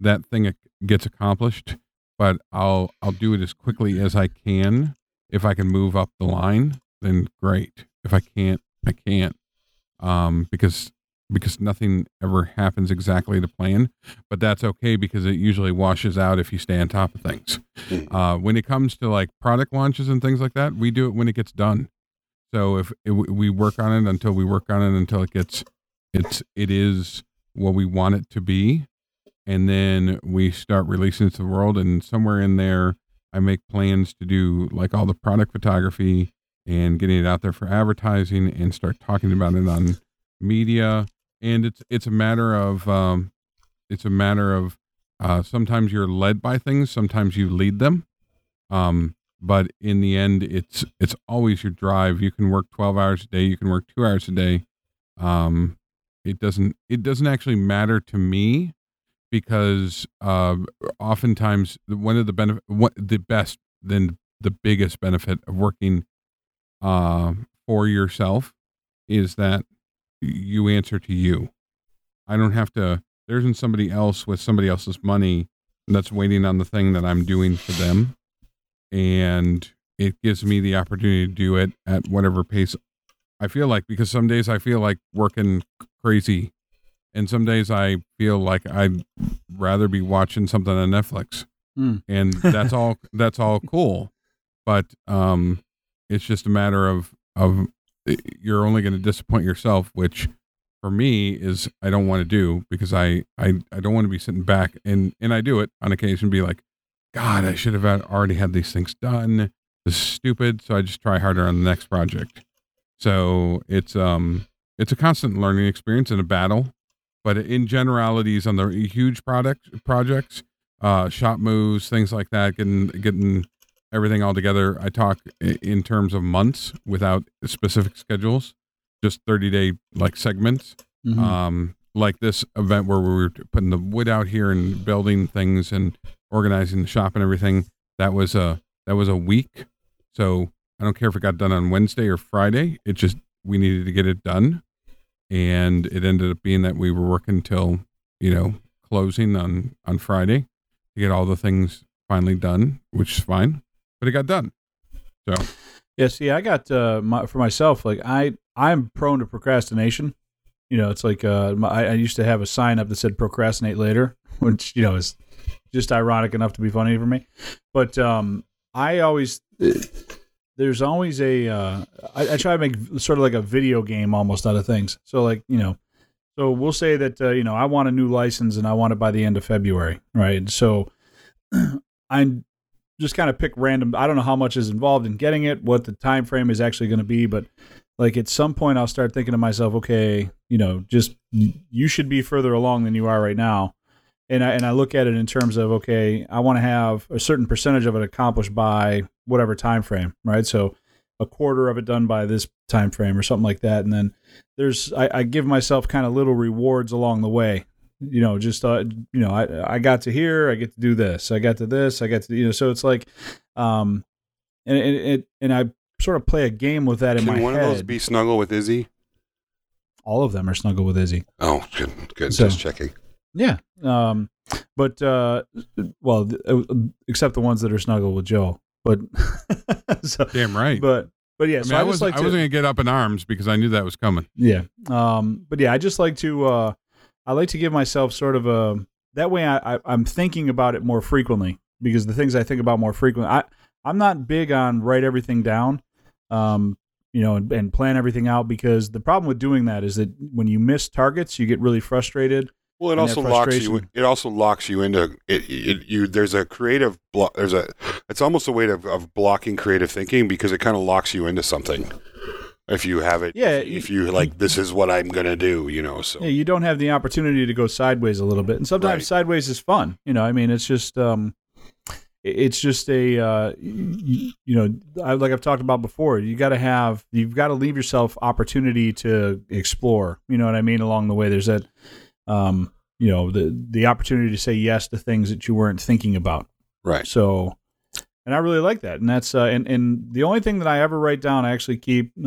that thing gets accomplished, but I'll do it as quickly as I can. If I can move up the line, then great. If I can't, I can't, because nothing ever happens exactly to plan, but that's okay because it usually washes out if you stay on top of things. When it comes to product launches and things like that, we do it when it gets done. So we work on it until it is what we want it to be. And then we start releasing it to the world, and somewhere in there, I make plans to do all the product photography and getting it out there for advertising and start talking about it on media. And it's a matter of sometimes you're led by things, sometimes you lead them. But in the end, it's always your drive. You can work 12 hours a day. You can work 2 hours a day. It doesn't actually matter to me because, oftentimes the biggest benefit of working, for yourself is that you answer to you. There isn't somebody else with somebody else's money that's waiting on the thing that I'm doing for them. And it gives me the opportunity to do it at whatever pace I feel like, because some days I feel like working crazy and some days I feel like I'd rather be watching something on Netflix. And that's all cool. But, it's just a matter of you're only going to disappoint yourself, which for me is, I don't want to do because I don't want to be sitting back and I do it on occasion, be like, God, I should have already had these things done. This is stupid. So I just try harder on the next project. So it's a constant learning experience and a battle, but in generalities on the huge projects, shop moves, things like that, getting everything all together. I talk in terms of months without specific schedules, just 30-day like segments. Mm-hmm. Like this event where we were putting the wood out here and building things and organizing the shop and everything. That was a week. So I don't care if it got done on Wednesday or Friday. It just, we needed to get it done. And it ended up being that we were working till, closing on Friday to get all the things finally done, which is fine, but it got done. So, yeah, see, I got, for myself, like I'm prone to procrastination. It's like, I used to have a sign up that said procrastinate later, which, is just ironic enough to be funny for me. But, there's always I try to make sort of like a video game almost out of things. So like, so we'll say that, I want a new license and I want it by the end of February. Right. So I just kind of pick random. I don't know how much is involved in getting it, what the time frame is actually going to be. But like at some point I'll start thinking to myself, okay, just you should be further along than you are right now. And I look at it in terms of, okay, I want to have a certain percentage of it accomplished by whatever time frame, right? So a quarter of it done by this time frame or something like that. And then I give myself kind of little rewards along the way, I got to here, I get to do this, I got to this, I got to, so it's like, and I sort of play a game with that in my head. Can one of those be Snuggle with Izzy? All of them are Snuggle with Izzy. Oh, good. So, just checking. Yeah. Except the ones that are Snuggle with Joel, but so, damn right. But yeah, I wasn't going to get up in arms because I knew that was coming. Yeah. But yeah, I just like to, I like to give myself sort of that way I'm thinking about it more frequently, because the things I think about more frequently, I'm not big on write everything down, and plan everything out, because the problem with doing that is that when you miss targets, you get really frustrated. Well, it also locks you into it. There's a creative block. It's almost a way of blocking creative thinking, because it kind of locks you into something. If you have it, yeah, if you like, this is what I'm going to do, so yeah, you don't have the opportunity to go sideways a little bit. And sometimes sideways is fun. Like I've talked about before, you've got to leave yourself opportunity to explore, along the way. There's that, the opportunity to say yes to things that you weren't thinking about. Right. So, and I really like that. And that's, and the only thing that I ever write down, I actually keep, with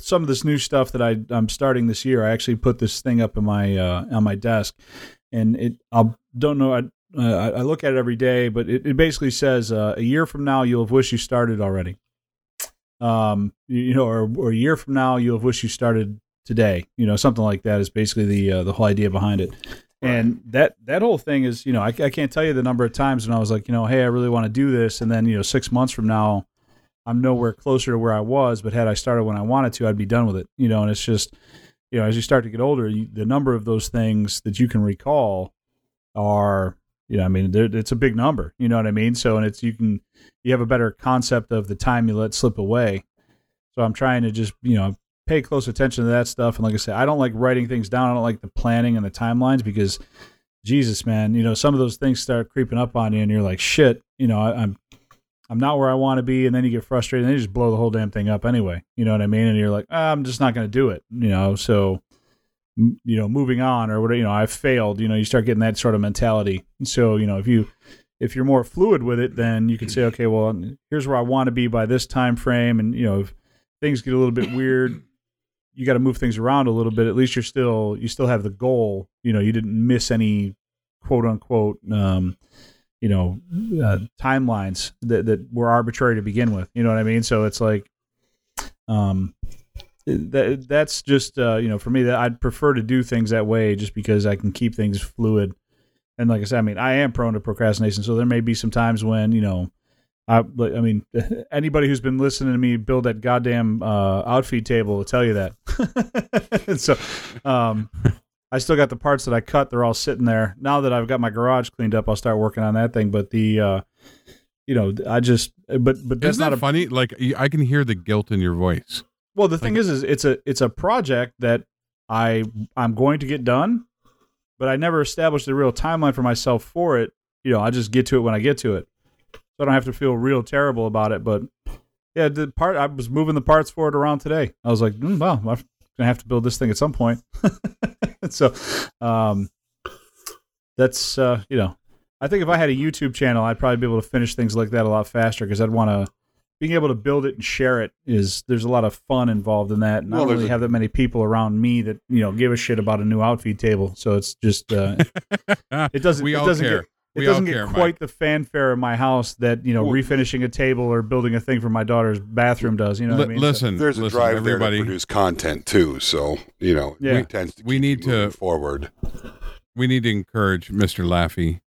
some of this new stuff that I'm starting this year, I actually put this thing up in my, on my desk, and I look at it every day, but it basically says, a year from now, you'll have wished you started already. Or a year from now, you'll have wished you started today, something like that is basically the whole idea behind it. Right. And that whole thing is, I can't tell you the number of times when I was like, hey, I really want to do this. And then, 6 months from now, I'm nowhere closer to where I was, but had I started when I wanted to, I'd be done with it. And it's just, as you start to get older, the number of those things that you can recall are You know, I mean, it's a big number, you know what I mean? So, and it's, you have a better concept of the time you let slip away. So I'm trying to just, you know, pay close attention to that stuff. And like I said, I don't like writing things down. I don't like the planning and the timelines because Jesus, man, you know, some of those things start creeping up on you and you're like, shit, you know, I'm not where I want to be. And then you get frustrated and they just blow the whole damn thing up anyway. You know what I mean? And you're like, I'm just not going to do it, you know? So, you know, moving on or whatever, you know, I've failed, you know, you start getting that sort of mentality. And so, you know, if you're more fluid with it, then you can say, okay, well, here's where I want to be by this time frame. And, you know, if things get a little bit weird, you got to move things around a little bit. At least you still have the goal, you know, you didn't miss any quote unquote, you know, timelines that were arbitrary to begin with. You know what I mean? So it's like, that's just, you know, for me, that I'd prefer to do things that way just because I can keep things fluid. And like I said, I mean, I am prone to procrastination. So there may be some times when, you know, I mean, anybody who's been listening to me build that goddamn outfeed table will tell you that. And so I still got the parts that I cut. They're all sitting there. Now that I've got my garage cleaned up, I'll start working on that thing. But the, you know, I just, but that's not funny. Like I can hear the guilt in your voice. Well, the thing is it's a project that I'm going to get done, but I never established a real timeline for myself for it. You know, I just get to it when I get to it. So I don't have to feel real terrible about it. But yeah, I was moving the parts for it around today. I was like, well, I'm going to have to build this thing at some point. So that's, you know, I think if I had a YouTube channel, I'd probably be able to finish things like that a lot faster because I'd want to. Being able to build it and share it is there's a lot of fun involved in that. And I don't really have that many people around me that, you know, give a shit about a new outfeed table. So it's just, it doesn't get quite the fanfare in my house that, you know, refinishing a table or building a thing for my daughter's bathroom does, you know what I mean? Listen, so, there's a drive everybody. There to produce content too. So, you know, yeah. we need to forward. We need to encourage Mr. Laffey.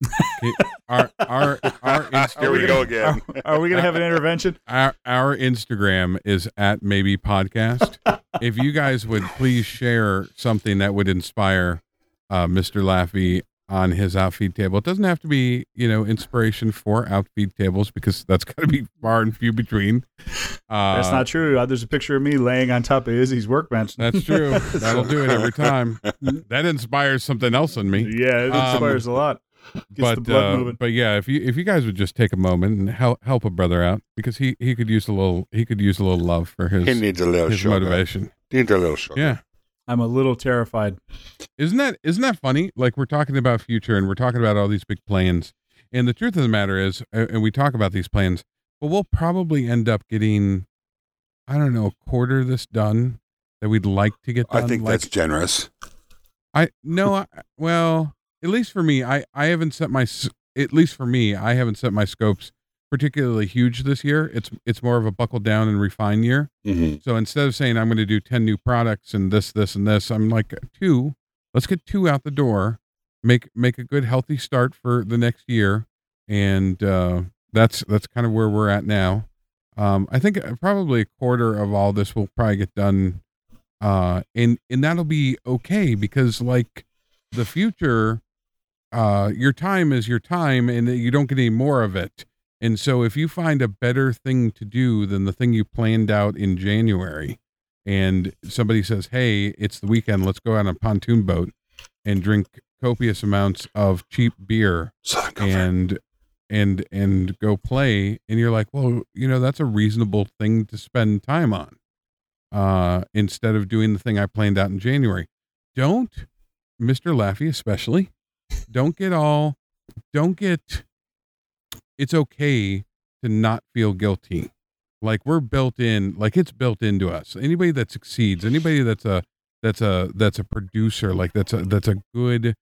Our Instagram, here we go again. Are we going to have an intervention? Our Instagram is at Maybe Podcast. If you guys would please share something that would inspire Mr. Laffey on his outfeed table. It doesn't have to be, you know, inspiration for outfeed tables because that's got to be far and few between. That's not true. There's a picture of me laying on top of Izzy's workbench. That's true. That'll do it every time. That inspires something else in me. Yeah, it inspires a lot. Gets the blood moving. But yeah, if you guys would just take a moment and help a brother out because he could use a little love for his. He needs a little his motivation. He needs a little sugar. Yeah. I'm a little terrified. Isn't that funny? Like we're talking about future and we're talking about all these big plans. And the truth of the matter is, and we talk about these plans, but we'll probably end up getting, I don't know, a quarter of this done that we'd like to get done. I think that's generous. Well, at least for me, I haven't set my scopes particularly huge this year. It's more of a buckle down and refine year. Mm-hmm. So instead of saying I'm going to do 10 new products and this and this, I'm like two. Let's get two out the door. Make a good healthy start for the next year, and that's kind of where we're at now. I think probably a quarter of all this will probably get done, and that'll be okay because like the future, your time is your time, and you don't get any more of it. And so if you find a better thing to do than the thing you planned out in January and somebody says, hey, it's the weekend, let's go out on a pontoon boat and drink copious amounts of cheap beer and go play. And you're like, well, you know, that's a reasonable thing to spend time on instead of doing the thing I planned out in January. Don't, Mr. Laffey especially, don't get it's okay to not feel guilty. Like we're built in, like it's built into us. Anybody that succeeds, anybody that's a producer, like that's a good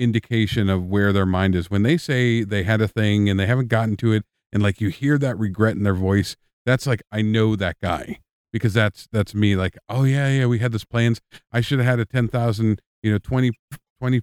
indication of where their mind is. When they say they had a thing and they haven't gotten to it, and like you hear that regret in their voice, that's like, I know that guy because that's me. Like, oh yeah, we had this plans. I should have had a 10,000, you know, 20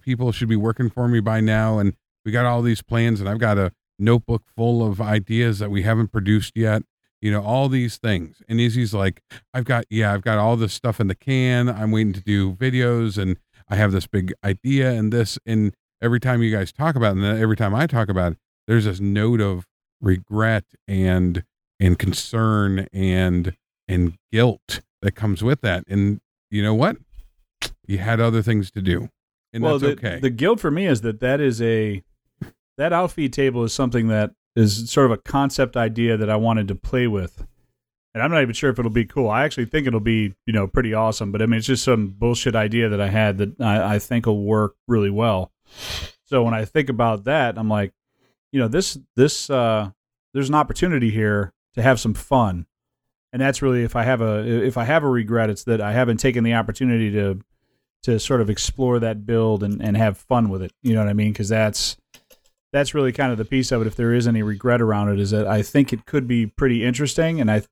people should be working for me by now. And we got all these plans and I've got a notebook full of ideas that we haven't produced yet, you know, all these things. And Izzy's like, I've got all this stuff in the can. I'm waiting to do videos and I have this big idea and this, and every time you guys talk about it, and then every time I talk about it, there's this note of regret and concern and guilt that comes with that. And you know what? You had other things to do. And well, that's okay. The guilt for me is that is that outfeed table is something that is sort of a concept idea that I wanted to play with. And I'm not even sure if it'll be cool. I actually think it'll be, pretty awesome. But I mean, it's just some bullshit idea that I had that I think will work really well. So when I think about that, I'm like, this there's an opportunity here to have some fun. And that's really, if I have a regret, it's that I haven't taken the opportunity to sort of explore that build and have fun with it. You know what I mean? Cause that's really kind of the piece of it. If there is any regret around it, is that I think it could be pretty interesting. And I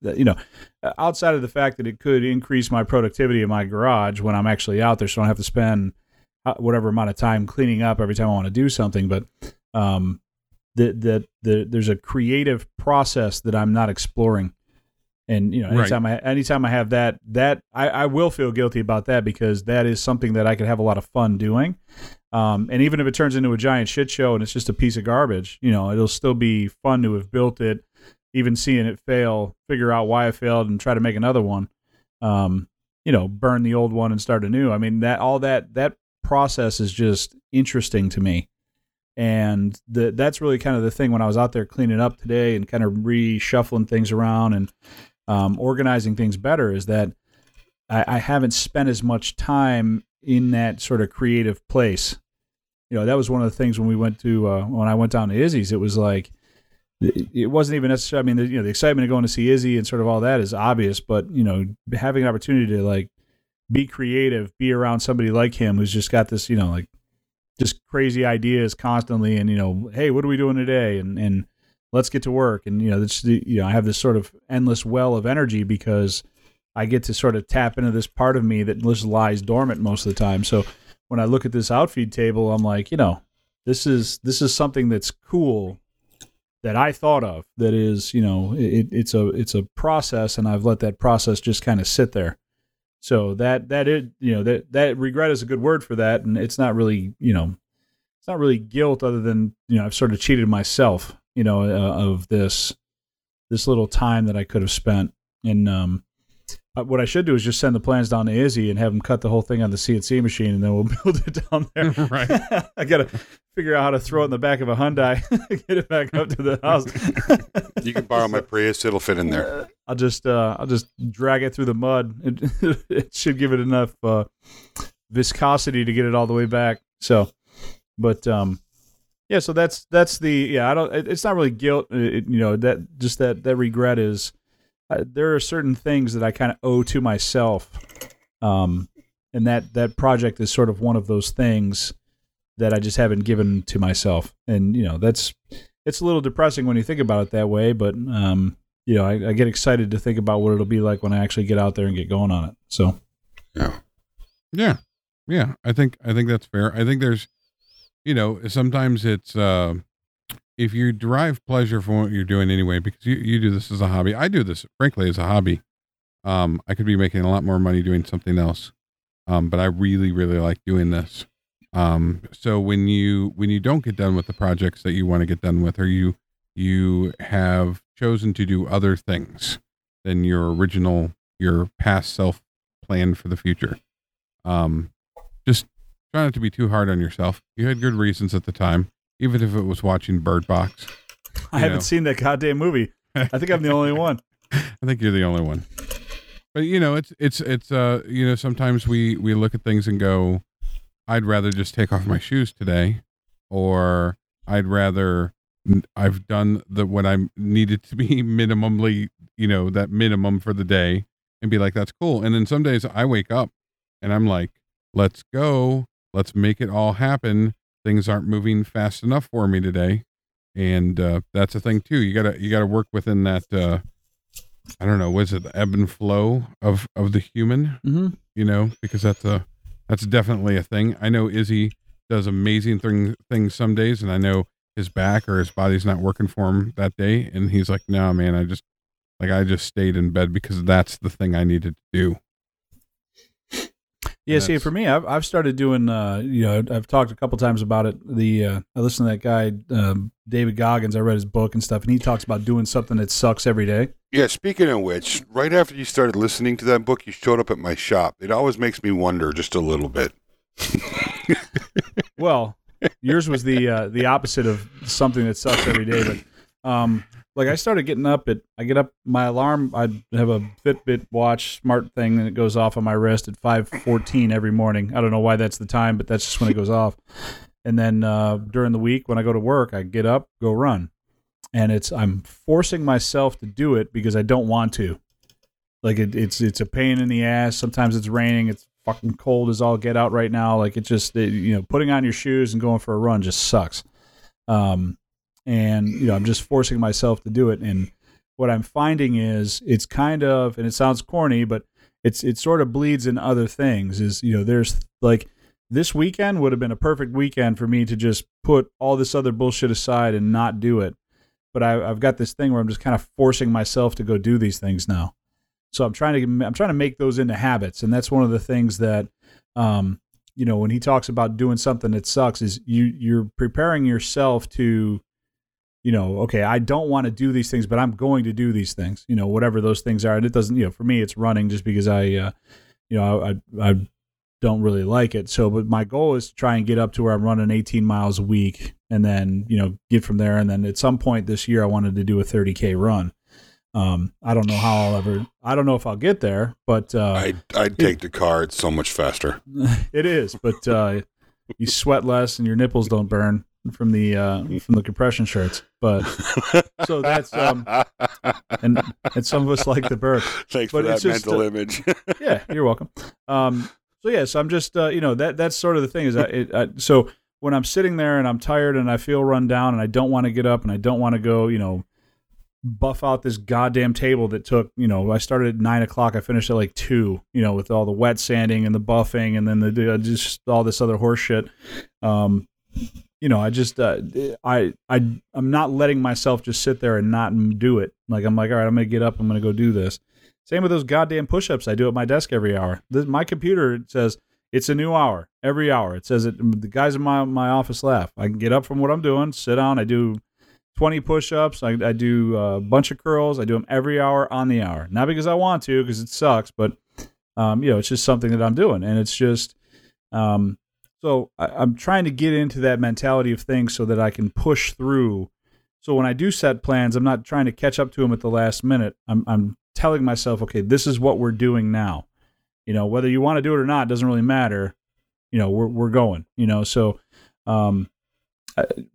outside of the fact that it could increase my productivity in my garage when I'm actually out there, so I don't have to spend whatever amount of time cleaning up every time I want to do something. But, there's a creative process that I'm not exploring. And, anytime I have that I will feel guilty about that, because that is something that I could have a lot of fun doing. And even if it turns into a giant shit show and it's just a piece of garbage, it'll still be fun to have built it, even seeing it fail, figure out why it failed and try to make another one, burn the old one and start anew. I mean, that process is just interesting to me. And that's really kind of the thing when I was out there cleaning up today and kind of reshuffling things around and organizing things better, is that I haven't spent as much time in that sort of creative place. That was one of the things when we went to when I went down to Izzy's, it was like, it wasn't even necessarily, I mean, the excitement of going to see Izzy and sort of all that is obvious, but having an opportunity to like be creative, be around somebody like him who's just got this, just crazy ideas constantly. And, hey, what are we doing today? And let's get to work. And, I have this sort of endless well of energy because I get to sort of tap into this part of me that just lies dormant most of the time. So when I look at this outfeed table, I'm like, this is something that's cool that I thought of, that is, it's a process, and I've let that process just kind of sit there. So that regret is a good word for that. And it's not really, it's not really guilt, other than, I've sort of cheated myself, of this little time that I could have spent. And, what I should do is just send the plans down to Izzy and have him cut the whole thing on the CNC machine, and then we'll build it down there. Right. I got to figure out how to throw it in the back of a Hyundai, get it back up to the house. You can borrow my Prius. It'll fit in there. I'll just drag it through the mud. It should give it enough viscosity to get it all the way back. So, but so that's it's not really guilt. That regret is, there are certain things that I kind of owe to myself. And that project is sort of one of those things that I just haven't given to myself. And, it's a little depressing when you think about it that way, but, I get excited to think about what it'll be like when I actually get out there and get going on it. So, yeah. I think that's fair. I think there's, sometimes it's, if you derive pleasure from what you're doing anyway, because you do this as a hobby. I do this, frankly, as a hobby. I could be making a lot more money doing something else. But I really, really like doing this. So when you don't get done with the projects that you want to get done with, or you have chosen to do other things than your past self planned for the future. Just try not to be too hard on yourself. You had good reasons at the time. Even if it was watching Bird Box. I haven't seen that goddamn movie. I think I'm the only one. I think you're the only one. But it's sometimes we look at things and go, I'd rather just take off my shoes today, or I'd rather I've done what I needed to be minimally, that minimum for the day, and be like, that's cool. And then some days I wake up and I'm like, let's go, let's make it all happen. Things aren't moving fast enough for me today. And, that's a thing too. You gotta work within that, was it the ebb and flow of the human, mm-hmm. Because that's definitely a thing. I know Izzy does amazing things some days, and I know his back or his body's not working for him that day. And he's like, no, man, I just stayed in bed because that's the thing I needed to do. Yeah, see, for me, I've started doing, I've talked a couple times about it. I listen to that guy, David Goggins. I read his book and stuff, and he talks about doing something that sucks every day. Yeah, speaking of which, right after you started listening to that book, you showed up at my shop. It always makes me wonder just a little bit. Well, yours was the opposite of something that sucks every day, but I started getting up I get up, my alarm, I have a Fitbit watch smart thing, and it goes off on my wrist at 5:14 every morning. I don't know why that's the time, but that's just when it goes off. And then during the week when I go to work, I get up, go run. And I'm forcing myself to do it because I don't want to. Like it's a pain in the ass. Sometimes it's raining. It's fucking cold as all get out right now. Like putting on your shoes and going for a run just sucks. And, I'm just forcing myself to do it. And what I'm finding is it's kind of, and it sounds corny, but it sort of bleeds in other things is, there's like this weekend would have been a perfect weekend for me to just put all this other bullshit aside and not do it. But I've got this thing where I'm just kind of forcing myself to go do these things now. So I'm trying to make those into habits. And that's one of the things that, when he talks about doing something that sucks is you're preparing yourself to, okay, I don't want to do these things, but I'm going to do these things, whatever those things are. And it doesn't, for me, it's running just because I don't really like it. So, but my goal is to try and get up to where I'm running 18 miles a week and then, get from there. And then at some point this year, I wanted to do a 30K run. I don't know how I don't know if I'll get there, but I'd take the car. It's so much faster. It is, but you sweat less and your nipples don't burn from the compression shirts, but so that's and some of us like the burp. Thanks but for that mental image. Yeah, you're welcome. So I'm just that's sort of the thing is so when I'm sitting there and I'm tired and I feel run down and I don't want to get up and I don't want to go buff out this goddamn table that took I started at 9 o'clock, I finished at like 2 with all the wet sanding and the buffing and then the just all this other horse shit. I just, I'm not letting myself just sit there and not do it. Like, I'm like, all right, I'm going to get up. I'm going to go do this. Same with those goddamn push-ups I do at my desk every hour. My computer says it's a new hour every hour. It says it. The guys in my office laugh. I can get up from what I'm doing, sit down. I do 20 push-ups. I do a bunch of curls. I do them every hour on the hour. Not because I want to, because it sucks, but, it's just something that I'm doing. And it's just, so I'm trying to get into that mentality of things so that I can push through. So when I do set plans, I'm not trying to catch up to them at the last minute. I'm telling myself, okay, this is what we're doing now. Whether you want to do it or not, doesn't really matter. We're going, so,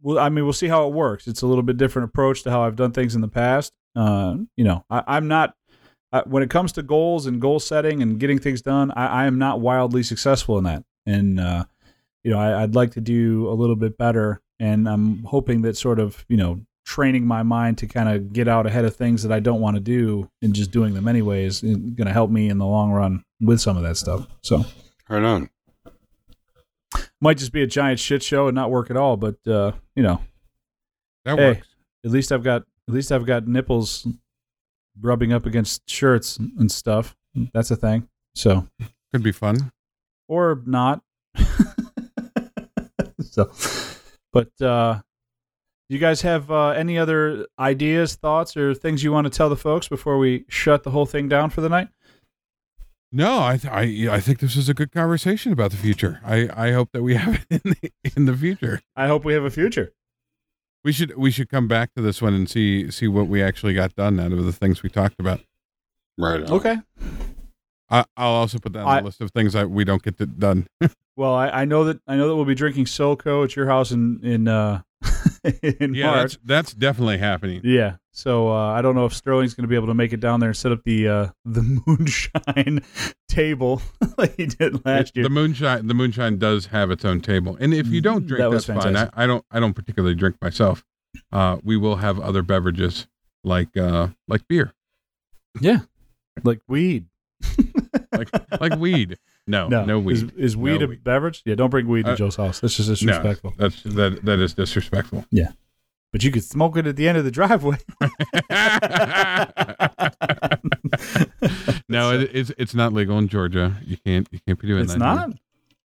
we'll see how it works. It's a little bit different approach to how I've done things in the past. When it comes to goals and goal setting and getting things done, I am not wildly successful in that. And, I'd like to do a little bit better, and I'm hoping that sort of, training my mind to kind of get out ahead of things that I don't want to do and just doing them anyways is going to help me in the long run with some of that stuff. So right on. Might just be a giant shit show and not work at all, but that works. At least I've got nipples rubbing up against shirts and stuff. That's a thing. So could be fun or not. So, but do you guys have any other ideas, thoughts, or things you want to tell the folks before we shut the whole thing down for the night? No, I think this is a good conversation about the future. I hope that we have it in the future. I hope we have a future. We should come back to this one and see what we actually got done out of the things we talked about. Right on. Okay. I'll also put that on the list of things that we don't get done. Well, I know that we'll be drinking SoCo at your house in March. That's definitely happening. Yeah. So I don't know if Sterling's going to be able to make it down there and set up the moonshine table like he did last year. The moonshine does have its own table, and if you don't drink, that's fine. I don't particularly drink myself. We will have other beverages like beer. Yeah, like weed. like weed. No weed. Is weed a beverage? Yeah, don't bring weed to Joe's house. That's just disrespectful. No, that is disrespectful. Yeah, but you could smoke it at the end of the driveway. No, it's not legal in Georgia. You can't be doing that. It's not. Here.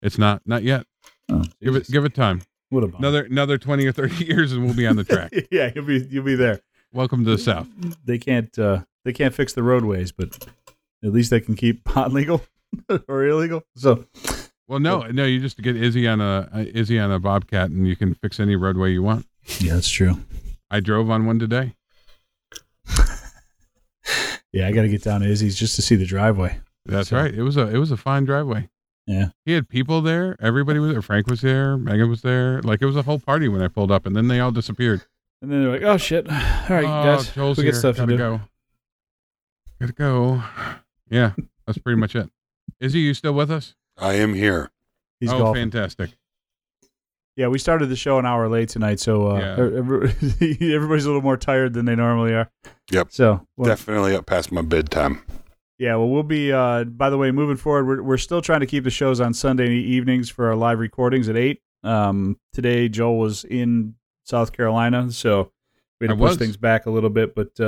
It's not yet. Oh, give it time. What about another 20 or 30 years, and we'll be on the track. Yeah, you'll be there. Welcome to the South. They can't fix the roadways, but at least they can keep pot legal or illegal. So. Well, no, you just get Izzy on a bobcat, and you can fix any roadway you want. Yeah, that's true. I drove on one today. Yeah, I got to get down to Izzy's just to see the driveway. That's so. Right. It was a fine driveway. Yeah, he had people there. Everybody was there. Frank was there. Megan was there. Like, it was a whole party when I pulled up, and then they all disappeared. And then they're like, "Oh shit! All right, guys, Joel's we got stuff to do. Gotta go." Yeah, that's pretty much it. Izzy, you still with us? I am here. He's golfing. Fantastic. Yeah, we started the show an hour late tonight, so everybody's a little more tired than they normally are. Yep. So definitely up past my bedtime. Yeah, well, we'll be, by the way, moving forward, we're still trying to keep the shows on Sunday evenings for our live recordings at 8. Today, Joel was in South Carolina, so we had to push things back a little bit, but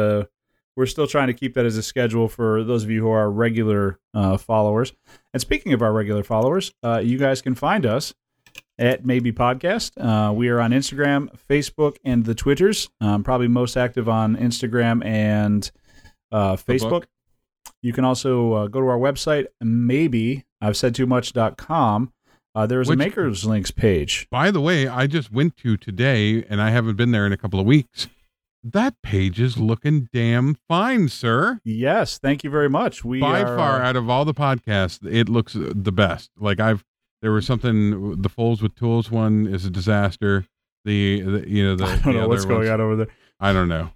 we're still trying to keep that as a schedule for those of you who are regular followers. And speaking of our regular followers, you guys can find us at Maybe Podcast. We are on Instagram, Facebook, and the Twitters. Probably most active on Instagram and Facebook. You can also go to our website, Maybe I've said too much.com. There's a Maker's Links page. By the way, I just went to today, and I haven't been there in a couple of weeks. That page is looking damn fine, sir. Yes, thank you very much. By far, out of all the podcasts, it looks the best. Like, there was something, the Fools with Tools one is a disaster. I don't know what's going on over there. I don't know.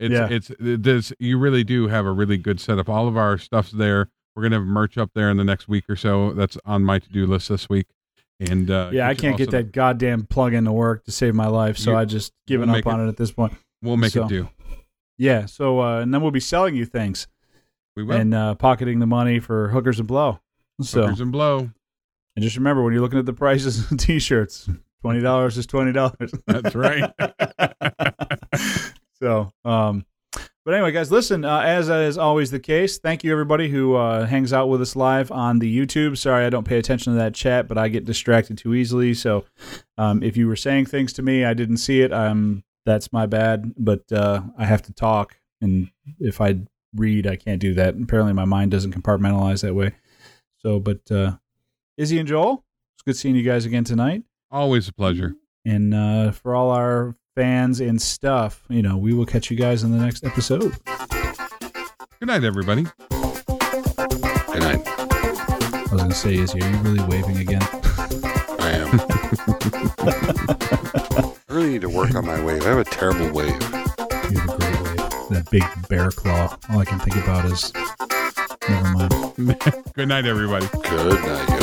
You really do have a really good setup. All of our stuff's there. We're going to have merch up there in the next week or so. That's on my to-do list this week. And I can't get that goddamn plug-in to work to save my life, so I just given up on it at this point. We'll make it do. Yeah, so and then we'll be selling you things. We will. And pocketing the money for hookers and blow. Hookers and blow. And just remember, when you're looking at the prices of T-shirts, $20 is $20. That's right. So, but anyway, guys, listen, as is always the case, thank you, everybody who hangs out with us live on the YouTube. Sorry, I don't pay attention to that chat, but I get distracted too easily. So if you were saying things to me, I didn't see it. That's my bad, but I have to talk. And if I read, I can't do that. Apparently, my mind doesn't compartmentalize that way. So, but Izzy and Joel, it's good seeing you guys again tonight. Always a pleasure. And for all our fans and stuff, we will catch you guys in the next episode. Good night, everybody. Good night. I was gonna say, Izzy, are you really waving again? I am. I really need to work on my wave. I have a terrible wave. You have a great wave. That big bear claw. All I can think about is never mind. Good night, everybody. Good night.